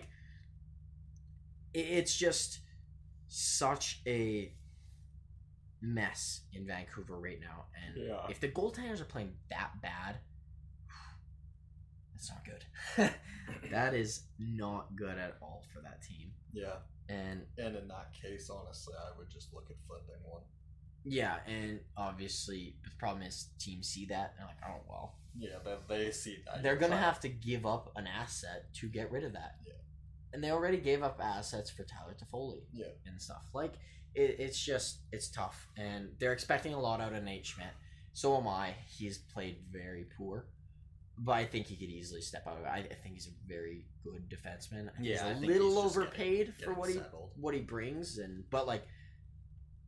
It's just such a mess in Vancouver right now. And if the goaltenders are playing that bad, that's not good. That is not good at all for that team. Yeah. And in that case, honestly, I would just look at flipping one. Yeah, and obviously the problem is teams see that and they're like, oh well. Yeah, they see that. They're gonna have to give up an asset to get rid of that. Yeah. And they already gave up assets for Tyler Toffoli. Yeah. And stuff it's just tough, and they're expecting a lot out of Nate Schmidt. So am I. He's played very poor. But I think he could easily step out of it. I think he's a very good defenseman. He's a little overpaid for what he brings, but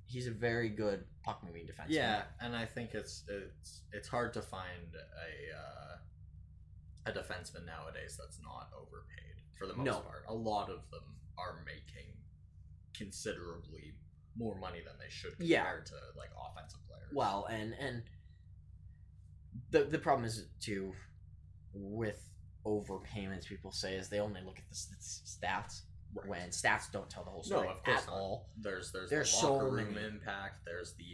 he's a very good puck moving defenseman. Yeah, and I think it's hard to find a defenseman nowadays that's not overpaid for the most part. A lot of them are making considerably more money than they should compared to offensive players. Well, and the problem is too. With overpayments, people say is they only look at the stats when stats don't tell the whole story at all. There's the locker room impact. There's the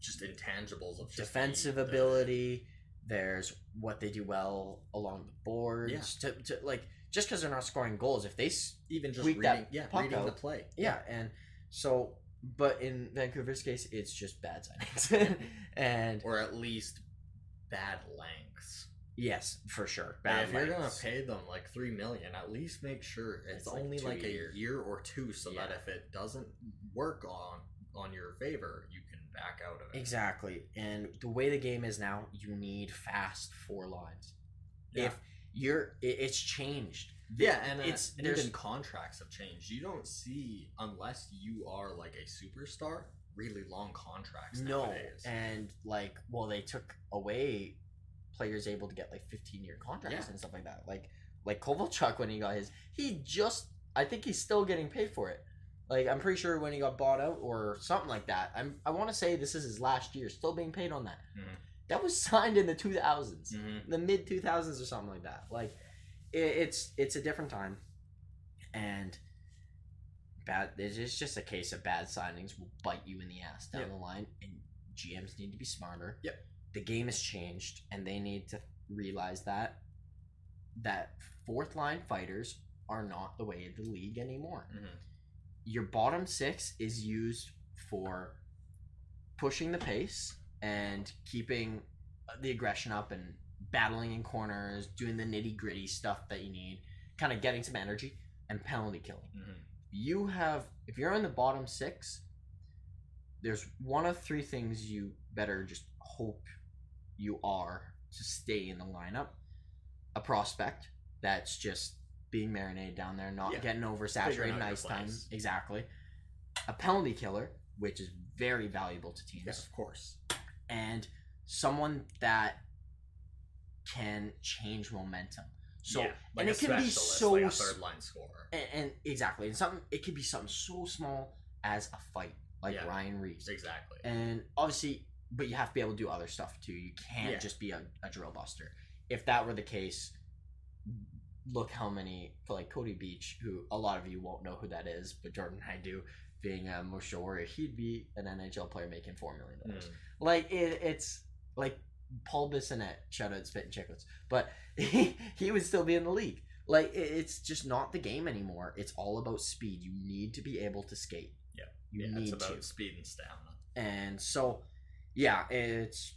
just intangibles of defensive ability. There's what they do well along the boards. Yeah. To just because they're not scoring goals, if they even just reading the play. Yeah, and so but in Vancouver's case, it's just bad signings and or at least bad lengths. Yes, for sure. Bad if you're going to pay them like $3 million, at least make sure it's like only like a year or two so yeah. that if it doesn't work on your favor, you can back out of it. Exactly. And the way the game is now, you need fast four lines. Yeah. If you're it's changed. Yeah, and it's even contracts have changed. You don't see, unless you are like a superstar, really long contracts nowadays. No, and like, well, they took away players able to get like 15-year contracts yeah. and stuff like that. Like Kovalchuk when he got his, I think he's still getting paid for it. Like, I'm pretty sure when he got bought out or something like that. I want to say this is his last year, still being paid on that. Mm-hmm. That was signed in the 2000s, mm-hmm. the mid 2000s or something like that. Like, it's a different time, and bad. It's just a case of bad signings will bite you in the ass down yep. the line, and GMs need to be smarter. Yep. The game has changed, and they need to realize that fourth line fighters are not the way of the league anymore. Mm-hmm. Your bottom six is used for pushing the pace and keeping the aggression up and battling in corners, doing the nitty-gritty stuff that you need, kind of getting some energy, and penalty killing. Mm-hmm. If you're in the bottom six, there's one of three things you better just hope you are to stay in the lineup. A prospect that's just being marinated down there, not yeah. getting oversaturated in ice time. Exactly. A penalty killer, which is very valuable to teams. Yes, of course. And someone that can change momentum. So yeah, like, and it can be so like a third line scorer. And exactly. And it could be something so small as a fight, like yeah, Ryan Reeves. Exactly. And obviously, but you have to be able to do other stuff too. You can't yeah. just be a drill buster. If that were the case, look how many, like Cody Beach, who a lot of you won't know who that is, but Jordan and I do, being a Montreal Warrior, he'd be an NHL player making $4 million. Mm. Like, it's like Paul Bissonnette, shout out Spit and Chicklets, but he would still be in the league. Like, it's just not the game anymore. It's all about speed. You need to be able to skate. Yeah, it's about speed and stamina. And so, yeah, it's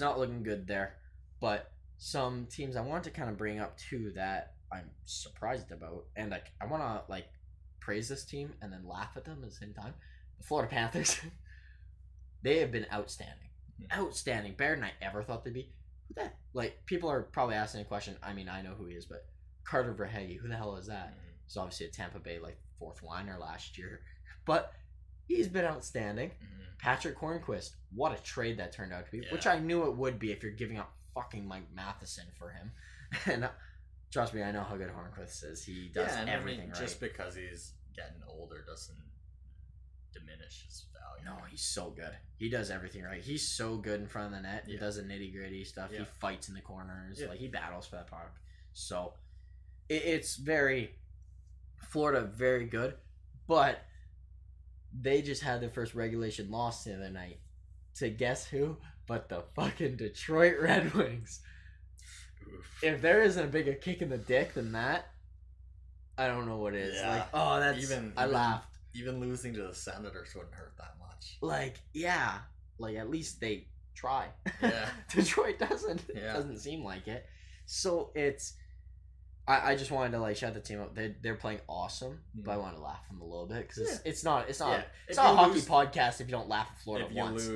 not looking good there. But some teams I want to kind of bring up too that I'm surprised about, and like I want to like praise this team and then laugh at them at the same time. The Florida Panthers, they have been outstanding, mm-hmm. outstanding, better than I ever thought they'd be. Who that? Like, people are probably asking a question. I mean, I know who he is, but Carter Verhaeghe, who the hell is that? Mm-hmm. He's obviously a Tampa Bay like fourth liner last year, but he's been outstanding. Mm-hmm. Patrick Kornquist, what a trade that turned out to be, yeah. which I knew it would be if you're giving up fucking Mike Matheson for him. And trust me, I know how good Hornquist is. He does everything right. Just because he's getting older doesn't diminish his value. No, he's so good. He does everything right. He's so good in front of the net. Yeah. He does the nitty-gritty stuff. Yeah. He fights in the corners. Yeah. Like, he battles for that puck. So it's very... Florida, very good. But they just had their first regulation loss the other night to guess who? But the fucking Detroit Red Wings. Oof. If there isn't a bigger kick in the dick than that, I don't know what is. Yeah. Like, oh, that's... I laughed. Even losing to the Senators wouldn't hurt that much. Like, yeah. Like, at least they try. Yeah. Detroit doesn't. Yeah. It doesn't seem like it. So, it's... I just wanted to like shout the team out. They're playing awesome, but I want to laugh at them a little bit because it's not a hockey podcast if you don't laugh at Florida once. If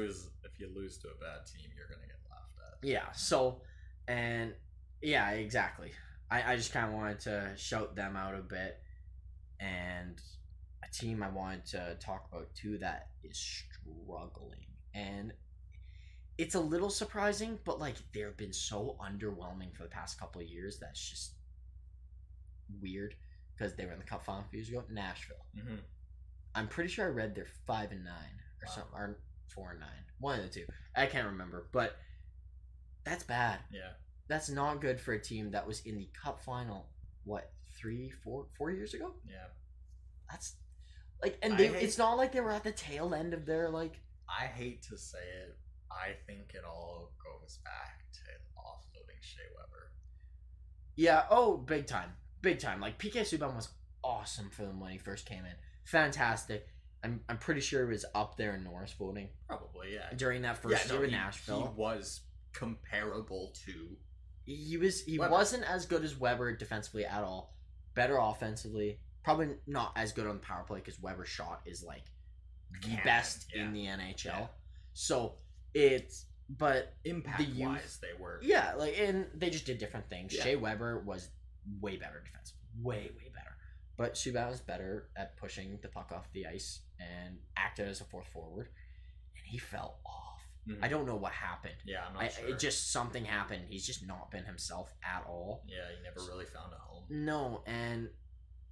you lose to a bad team, you're gonna get laughed at. Yeah. So, and yeah, exactly. I just kind of wanted to shout them out a bit, and a team I wanted to talk about too that is struggling, and it's a little surprising, but like they've been so underwhelming for the past couple of years that's just weird because they were in the cup final a few years ago. Nashville. Mm-hmm. I'm pretty sure I read they're 5-9 or something, or 4-9. One of the two. I can't remember, but that's bad. Yeah, that's not good for a team that was in the cup final. What, 4 years ago? Yeah, that's like, and it's not like they were at the tail end of their like. I hate to say it. I think it all goes back to offloading Shea Weber. Yeah. Oh, big time. Big time. Like, PK Subban was awesome for them when he first came in. Fantastic. I'm pretty sure he was up there in Norris voting. Probably, yeah. During that first year in Nashville. He was comparable to. He wasn't as good as Weber defensively at all. Better offensively. Probably not as good on the power play because Weber's shot is like the best in the NHL. Yeah. So it's but impact the youth, wise they were and they just did different things. Yeah. Shea Weber was way better defensively, way better. But Subban was better at pushing the puck off the ice and acted as a fourth forward, and he fell off. Mm-hmm. I don't know what happened. Yeah, I'm not sure. It just something happened. He's just not been himself at all. Yeah, he never really found a home. No, and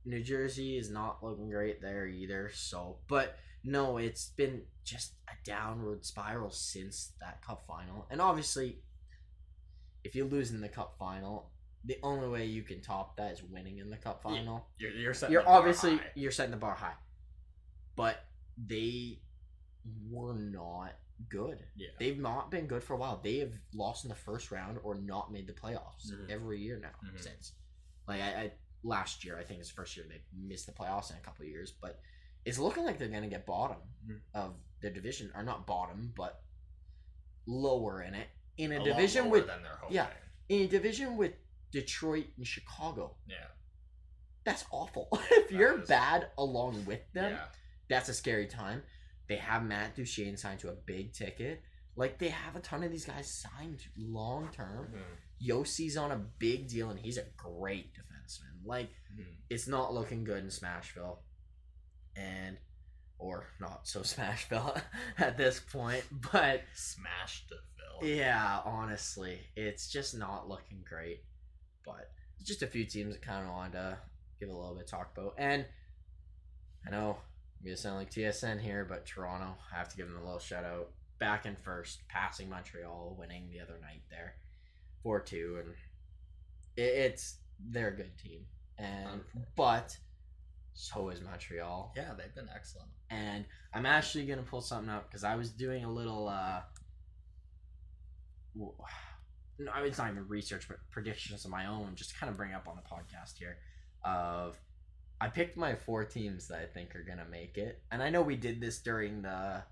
New Jersey is not looking great there either. So, but no, it's been just a downward spiral since that cup final. And obviously, if you lose in the cup final, the only way you can top that is winning in the cup final. You're setting the bar high, but they were not good. Yeah. They've not been good for a while. They have lost in the first round or not made the playoffs every year now since. Like last year, I think it's the first year they missed the playoffs in a couple of years, but it's looking like they're going to get bottom of their division, or not bottom, but lower in it a division with than their home in a division with Detroit and Chicago. Yeah, that's awful. If you're bad along with them, that's a scary time. They have Matt Duchene signed to a big ticket. Like, they have a ton of these guys signed long-term. Mm-hmm. Yossi's on a big deal, and he's a great defenseman. Like, it's not looking good in Smashville. And, or not so Smashville at this point, but... Smashville. Yeah, honestly. It's just not looking great. But just a few teams that kind of wanted to give a little bit of talk about. And I know I'm going to sound like TSN here, but Toronto, I have to give them a little shout-out. Back in first, passing Montreal, winning the other night there, 4-2, and they're a good team, and but so is Montreal. Yeah, they've been excellent. And I'm actually gonna pull something up because I was doing a little, no, it's not even research, but predictions of my own, just to kind of bring up on the podcast here. Of I picked my four teams that I think are gonna make it, and I know we did this during the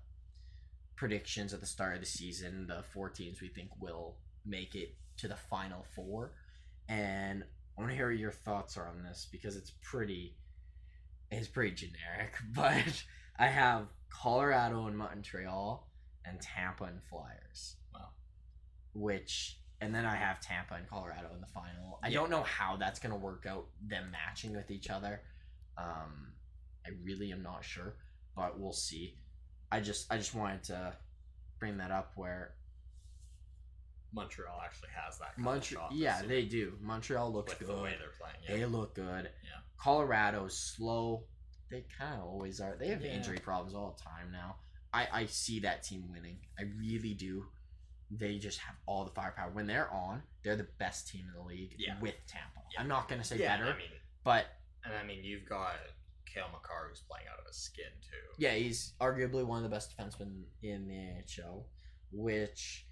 predictions at the start of the season, the four teams we think will make it to the final four, and I want to hear what your thoughts are on this because it's pretty generic, but I have Colorado and Montreal and Tampa and Flyers. Wow. And then I have Tampa and Colorado in the final. I don't know how that's going to work out, them matching with each other. I really am not sure, but we'll see. I just wanted to bring that up where Montreal actually has that kind of shot. Yeah, they do. Montreal looks good. The way they're playing. Yeah. They look good. Yeah. Colorado's slow. They kind of always are. They have injury problems all the time now. I see that team winning. I really do. They just have all the firepower. When they're on, they're the best team in the league with Tampa. Yeah. I'm not going to say better, I mean, you've got... Kale McCarr, who's playing out of his skin, too. Yeah, he's arguably one of the best defensemen in the AHL, which,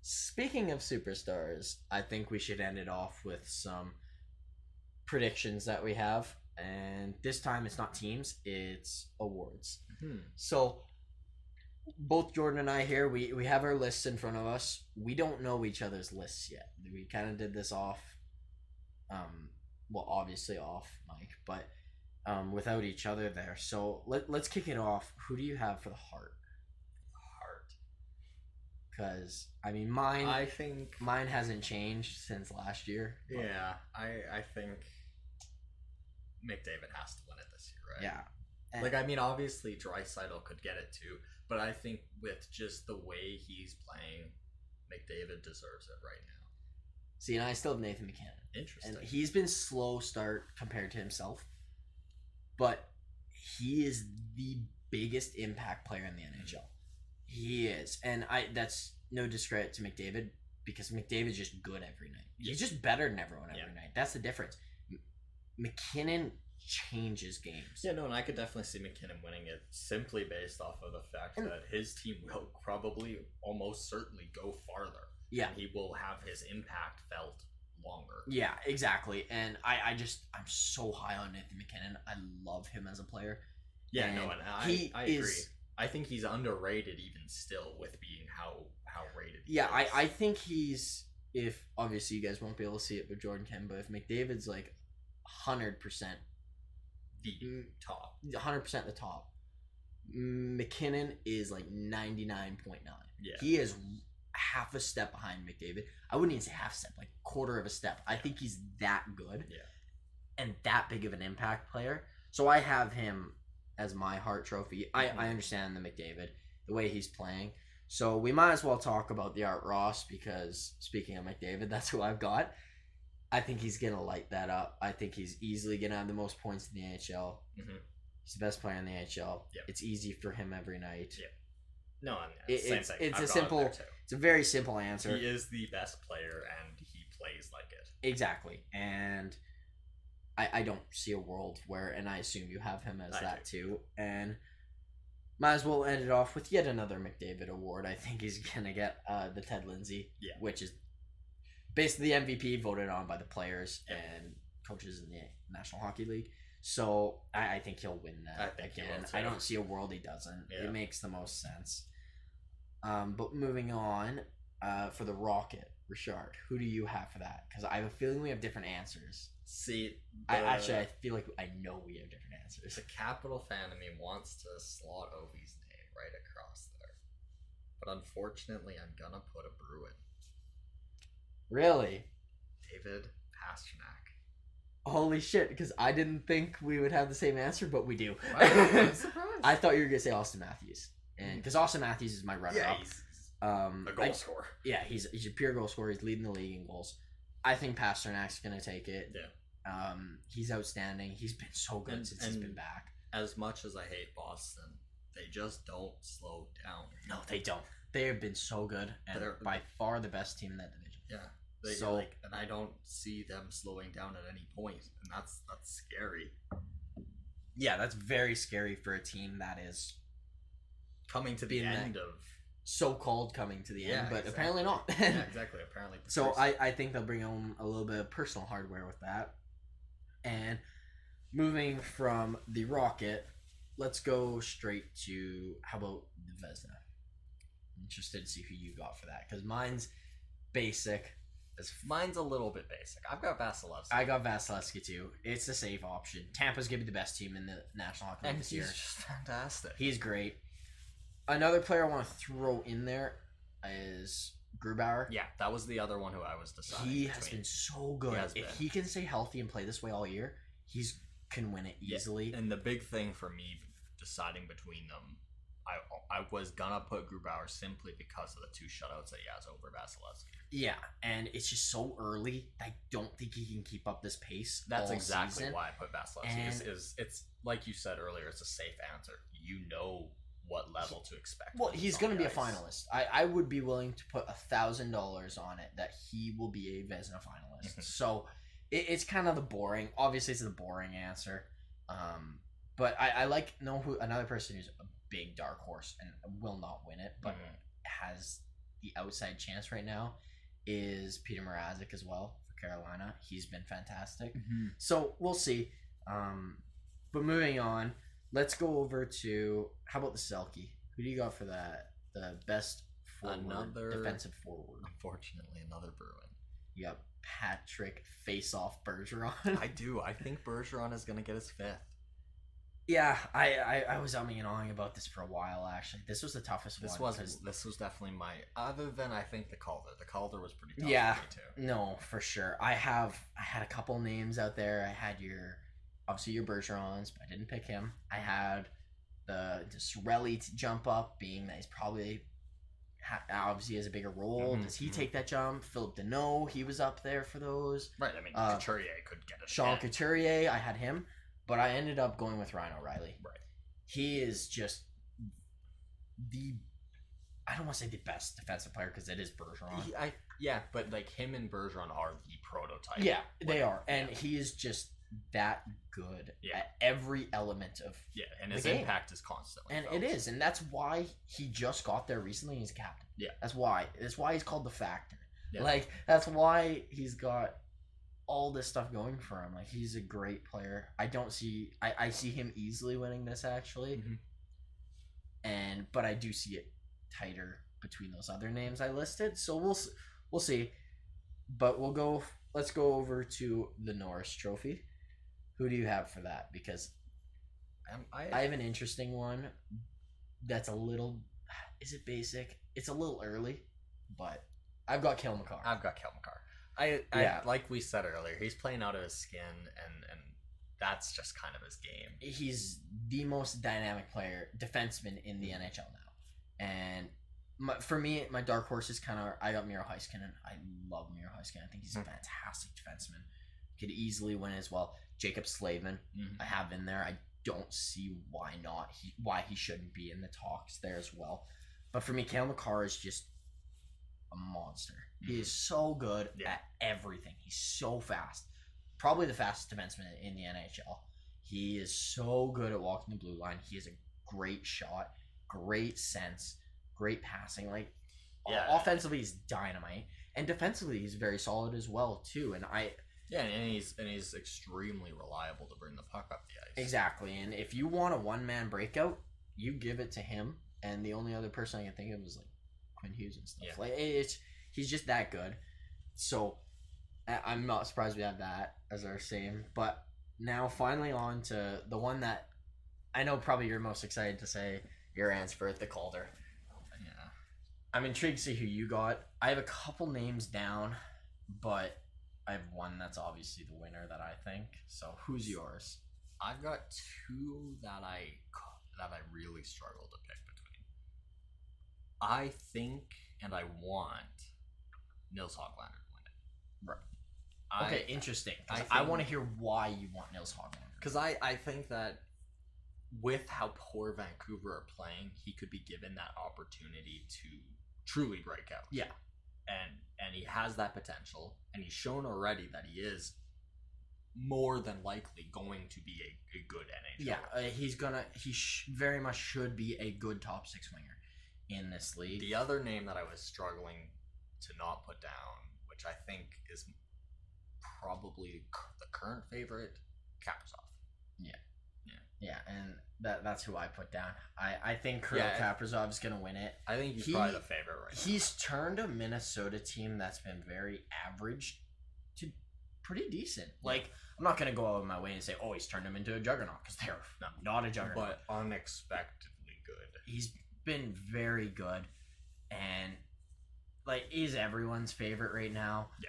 speaking of superstars, I think we should end it off with some predictions that we have. And this time, it's not teams, it's awards. Mm-hmm. So, both Jordan and I here, we have our lists in front of us. We don't know each other's lists yet. We kind of did this off, obviously off mic, but... without each other there. So let's kick it off. Who do you have for the heart? Because, I mean, mine hasn't changed since last year. Yeah, I think McDavid has to win it this year, right? Yeah. And obviously Draisaitl could get it too, but I think with just the way he's playing, McDavid deserves it right now. See, and I still have Nathan McKinnon. Interesting. And he's been slow start compared to himself. But he is the biggest impact player in the NHL. He is. And that's no discredit to McDavid because McDavid's just good every night. He's just better than everyone every night. That's the difference. McKinnon changes games. Yeah, no, and I could definitely see McKinnon winning it simply based off of the fact that his team will probably almost certainly go farther. Yeah. And he will have his impact felt longer. Yeah, exactly. And I'm so high on Nathan McKinnon. I love him as a player. Yeah, and I agree. I think he's underrated even still with being how rated Yeah, I think he's, if obviously you guys won't be able to see it with Jordan Kemba, but if McDavid's like 100% the top, 100% the top, McKinnon is like 99.9. Yeah. He is half a step behind McDavid. I wouldn't even say half step, like quarter of a step. I think he's that good. Yeah. And that big of an impact player. So I have him as my Hart Trophy. I understand the McDavid, the way he's playing. So we might as well talk about the Art Ross, because speaking of McDavid, that's who I've got. I think he's going to light that up. I think he's easily going to have the most points in the NHL. Mm-hmm. He's the best player in the NHL. Yep. It's easy for him every night. Yep. No, I mean, it's the same thing. It's a very simple answer. He is the best player, and he plays like it. Exactly. And I don't see a world where, and I assume you have him as too, and might as well end it off with yet another McDavid award. I think he's going to get the Ted Lindsay, which is basically the MVP voted on by the players and coaches in the National Hockey League. So I think he'll win that again. I don't see a world he doesn't. Yeah. It makes the most sense. But moving on, for the Rocket, Richard, who do you have for that? Because I have a feeling we have different answers. See, I feel like I know we have different answers. The Capital fan in me wants to slot Ovi's name right across there, but unfortunately, I'm gonna put a Bruin. Really? David Pastrnak. Holy shit, because I didn't think we would have the same answer, but we do. Wow, I'm surprised. I thought you were going to say Auston Matthews. Because Auston Matthews is my runner-up. Yeah, he's a goal scorer. Yeah, he's a pure goal scorer. He's leading the league in goals. I think Pasternak's going to take it. Yeah. He's outstanding. He's been so good since he's been back. As much as I hate Boston, they just don't slow down. No, they don't. They have been so good, and they're by far the best team in that division. Yeah. And I don't see them slowing down at any point, and that's scary. Yeah, that's very scary for a team that is coming to the end of so-called coming to the end, but apparently not. Yeah, exactly. Apparently. So I think they'll bring home a little bit of personal hardware with that. And moving from the Rocket, let's go straight to how about the Vezina? I'm interested to see who you got for that, because mine's basic. Mine's a little bit basic. I've got Vasilevsky. I got Vasilevsky too. It's the safe option. Tampa's going to be the best team in the National Hockey League this year. He's just fantastic. He's great. Another player I want to throw in there is Grubauer. Yeah, that was the other one who I was deciding between. He has been so good. If he can stay healthy and play this way all year, he can win it easily. Yeah. And the big thing for me deciding between them, I was gonna put Grubauer simply because of the two shutouts that he has over Vasilevsky. Yeah, and it's just so early. I don't think he can keep up this pace. That's exactly why I put Vasilevsky. It's like you said earlier. It's a safe answer. You know what level to expect. Well, he's gonna be a finalist. I would be willing to put $1,000 on it that he will be a Vezina finalist. So it's kind of the boring. Obviously, it's the boring answer. But I like who another person who's a big dark horse and will not win it, but has the outside chance right now is Peter Mrazek as well for Carolina. He's been fantastic. Mm-hmm. So we'll see. But moving on, let's go over to how about the Selke? Who do you got for that? The best forward, defensive forward. Unfortunately, another Bruin. Yep, Patrick Face-Off Bergeron. I do. I think Bergeron is going to get his fifth. Yeah, I was umming and ahhing about this for a while, actually. This was the toughest one. This was definitely my... Other than, I think, the Calder. The Calder was pretty tough for me, too. No, for sure. I had a couple names out there. I had your Bergerons, but I didn't pick him. I had the Sorelli to jump up, being that he's probably... obviously has a bigger role. Mm-hmm. Does he take that jump? Philip Deneau, he was up there for those. Right, I mean, Couturier could get a shot. Sean Couturier, I had him. But I ended up going with Ryan O'Reilly. Right. He is just I don't want to say the best defensive player because it is Bergeron. But like him and Bergeron are the prototype. Yeah, they are. And he is just that good at every element of and his impact is constantly. And it is. And that's why he just got there recently and he's captain. Yeah. That's why. That's why he's called the Factor. Yeah. Like, that's why he's got all this stuff going for him. Like, he's a great player. I see him easily winning this, actually. Mm-hmm. But I do see it tighter between those other names I listed. So we'll see. But we'll go. Let's go over to the Norris Trophy. Who do you have for that? Because I have an interesting one. That's a little. Is it basic? It's a little early, but I've got Kale McCarr. I like we said earlier, he's playing out of his skin, and that's just kind of his game. He's the most dynamic player, defenseman in the NHL now. And for me, my dark horse is kind of, I got Miro Heiskanen. I love Miro Heiskanen. I think he's a fantastic defenseman. Could easily win as well. Jacob Slavin, I have in there. I don't see why he shouldn't be in the talks there as well. But for me, Kale McCarr is just a monster. He is so good at everything. He's so fast. Probably the fastest defenseman in the NHL. He is so good at walking the blue line. He has a great shot, great sense, great passing. Like, offensively, he's dynamite, and defensively, he's very solid as well too. And he's extremely reliable to bring the puck up the ice. Exactly, and if you want a one-man breakout, you give it to him. And the only other person I can think of was like Quinn Hughes and stuff. Yeah. Like he's just that good. So I'm not surprised we have that as our same. But now finally on to the one that I know probably you're most excited to say your answer for, the Calder. Yeah, I'm intrigued to see who you got. I have a couple names down, but I have one that's obviously the winner that I think. So who's yours? I've got two that I really struggle to pick between. I think and I want Nils Höglander to win it. Right. Okay, interesting. I want to hear why you want Nils Höglander. Because I think that with how poor Vancouver are playing, he could be given that opportunity to truly break out. Yeah. And he has that potential, and he's shown already that he is more than likely going to be a good NHL. Yeah, he very much should be a good top six winger in this league. The other name that I was struggling to not put down, which I think is probably the current favorite, Kaprizov. Yeah, and that's who I put down. I think Kaprizov's going to win it. I think he's probably the favorite right now. He's turned a Minnesota team that's been very average to pretty decent. Like, I'm not going to go out of my way and say, oh, he's turned him into a juggernaut, because they're not a juggernaut. But unexpectedly good. He's been very good, and, like, he's everyone's favorite right now. Yeah.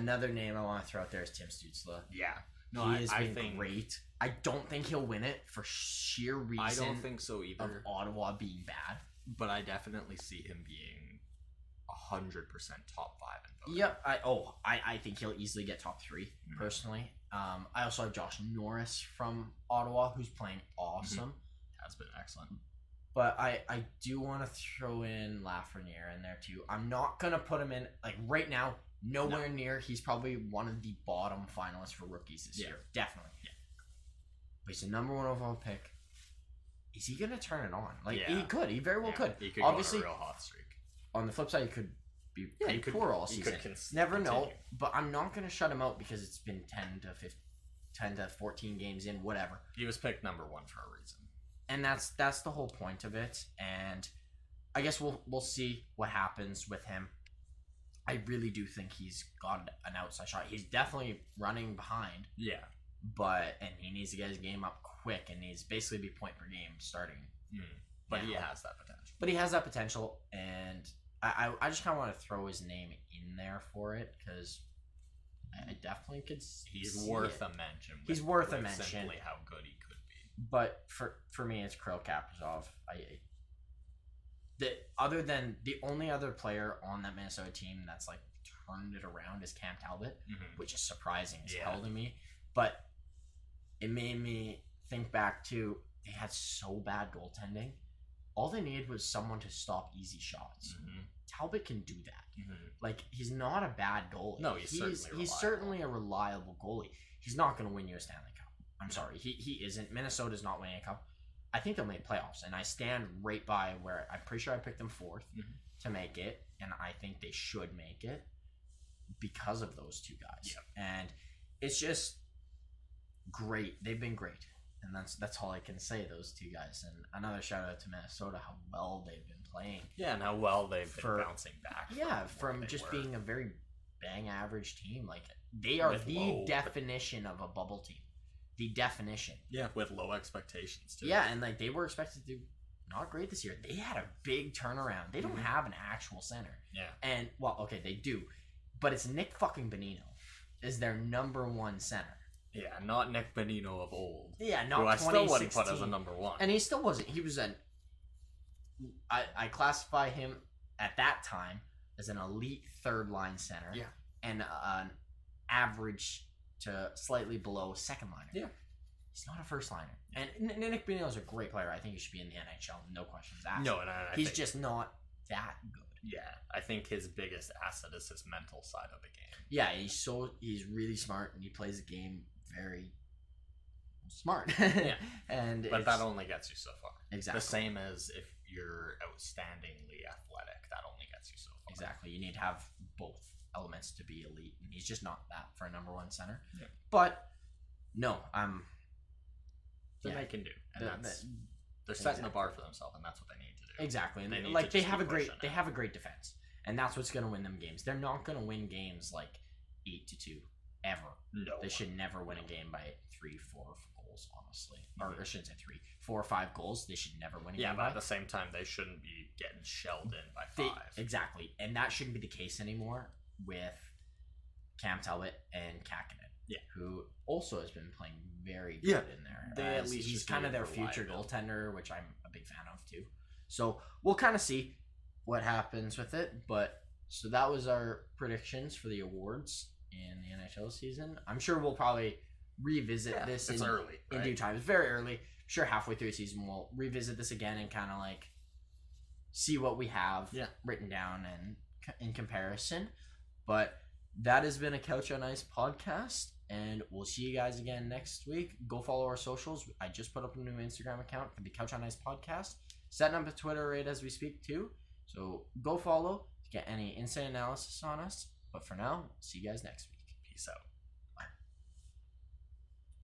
Another name I want to throw out there is Tim Stützle. Yeah. No, I think great. I don't think he'll win it for sheer reason. I don't think so either. Of Ottawa being bad, but I definitely see him being 100% top five in voting. Yep. I think he'll easily get top three personally. I also have Josh Norris from Ottawa, who's playing awesome. Has been excellent. But I do want to throw in Lafreniere in there too. I'm not gonna put him in like right now. Nowhere near. He's probably one of the bottom finalists for rookies this year. Definitely. Yeah. But he's the number one overall pick. Is he going to turn it on? Like, he could. He very well could. He could obviously go on a real hot streak. On the flip side, he could be pretty poor all season. Never know. But I'm not going to shut him out because it's been 10 to 14 games in, whatever. He was picked number one for a reason. And that's the whole point of it. And I guess we'll see what happens with him. I really do think he's got an outside shot. He's definitely running behind. Yeah. And he needs to get his game up quick, and he's basically be point per game starting. But he has that potential. And I just kind of want to throw his name in there for it, because I definitely could see he's worth a mention. He's worth a mention. Simply how good he could be. But for me, it's Kirill Kaprizov. The only other player on that Minnesota team that's like turned it around is Cam Talbot, which is surprising as hell to me. But it made me think back to they had so bad goaltending. All they needed was someone to stop easy shots. Talbot can do that. Like, he's not a bad goalie. No, he's certainly a reliable goalie. He's not going to win you a Stanley Cup. I'm sorry, he isn't. Minnesota's not winning a cup. I think they'll make playoffs, and I stand right by where I'm pretty sure I picked them fourth to make it, and I think they should make it because of those two guys. Yep. And it's just great. They've been great. And that's all I can say, those two guys. And another shout out to Minnesota, how well they've been playing. Yeah, and how well they've been bouncing back. Yeah, from just being a very bang average team. Like, they are the definition of a bubble team. The definition. Yeah, with low expectations too. Yeah, and like they were expected to do not great this year. They had a big turnaround. They don't have an actual center. Yeah. And well, okay, they do. But it's Nick fucking Bonino is their number one center. Yeah, not Nick Bonino of old. Yeah, not 2016. Who I still wouldn't put as a number one. And he still wasn't. He was an... I classify him at that time as an elite third-line center. Yeah. And an average to slightly below second-liner. Yeah. He's not a first-liner. And Nick Bonino is a great player. I think he should be in the NHL, no questions asked. No, and he's just not that good. Yeah, I think his biggest asset is his mental side of the game. Yeah, he's really smart, and he plays the game very smart. Yeah, but that only gets you so far. Exactly. The same as if you're outstandingly athletic, that only gets you so far. Exactly. You need to have both elements to be elite, and he's just not that for a number one center. Yeah. But no, they can do, and they're setting the bar for themselves, and that's what they need to do. Exactly, and they have a great defense, and that's what's going to win them games. They're not going to win games like 8-2 ever. No, they should never win a game by 3-4 goals. Honestly, or I shouldn't say 3-4 or 5 goals. They should never win a game. Yeah, but at the same time, they shouldn't be getting shelled in by 5. Exactly, and that shouldn't be the case anymore with Cam Talbot and Kakinen. Yeah, who also has been playing very good in there. He's kind of their future goaltender, which I'm a big fan of too. So we'll kind of see what happens with it. But so that was our predictions for the awards in the NHL season. I'm sure we'll probably revisit this in due time. It's very early. I'm sure halfway through the season we'll revisit this again and kind of like see what we have written down and in comparison. But that has been a Couch on Ice podcast. And we'll see you guys again next week. Go follow our socials. I just put up a new Instagram account for the Couch on Ice podcast. Setting up a Twitter right as we speak too. So go follow to get any insight analysis on us. But for now, see you guys next week. Peace out.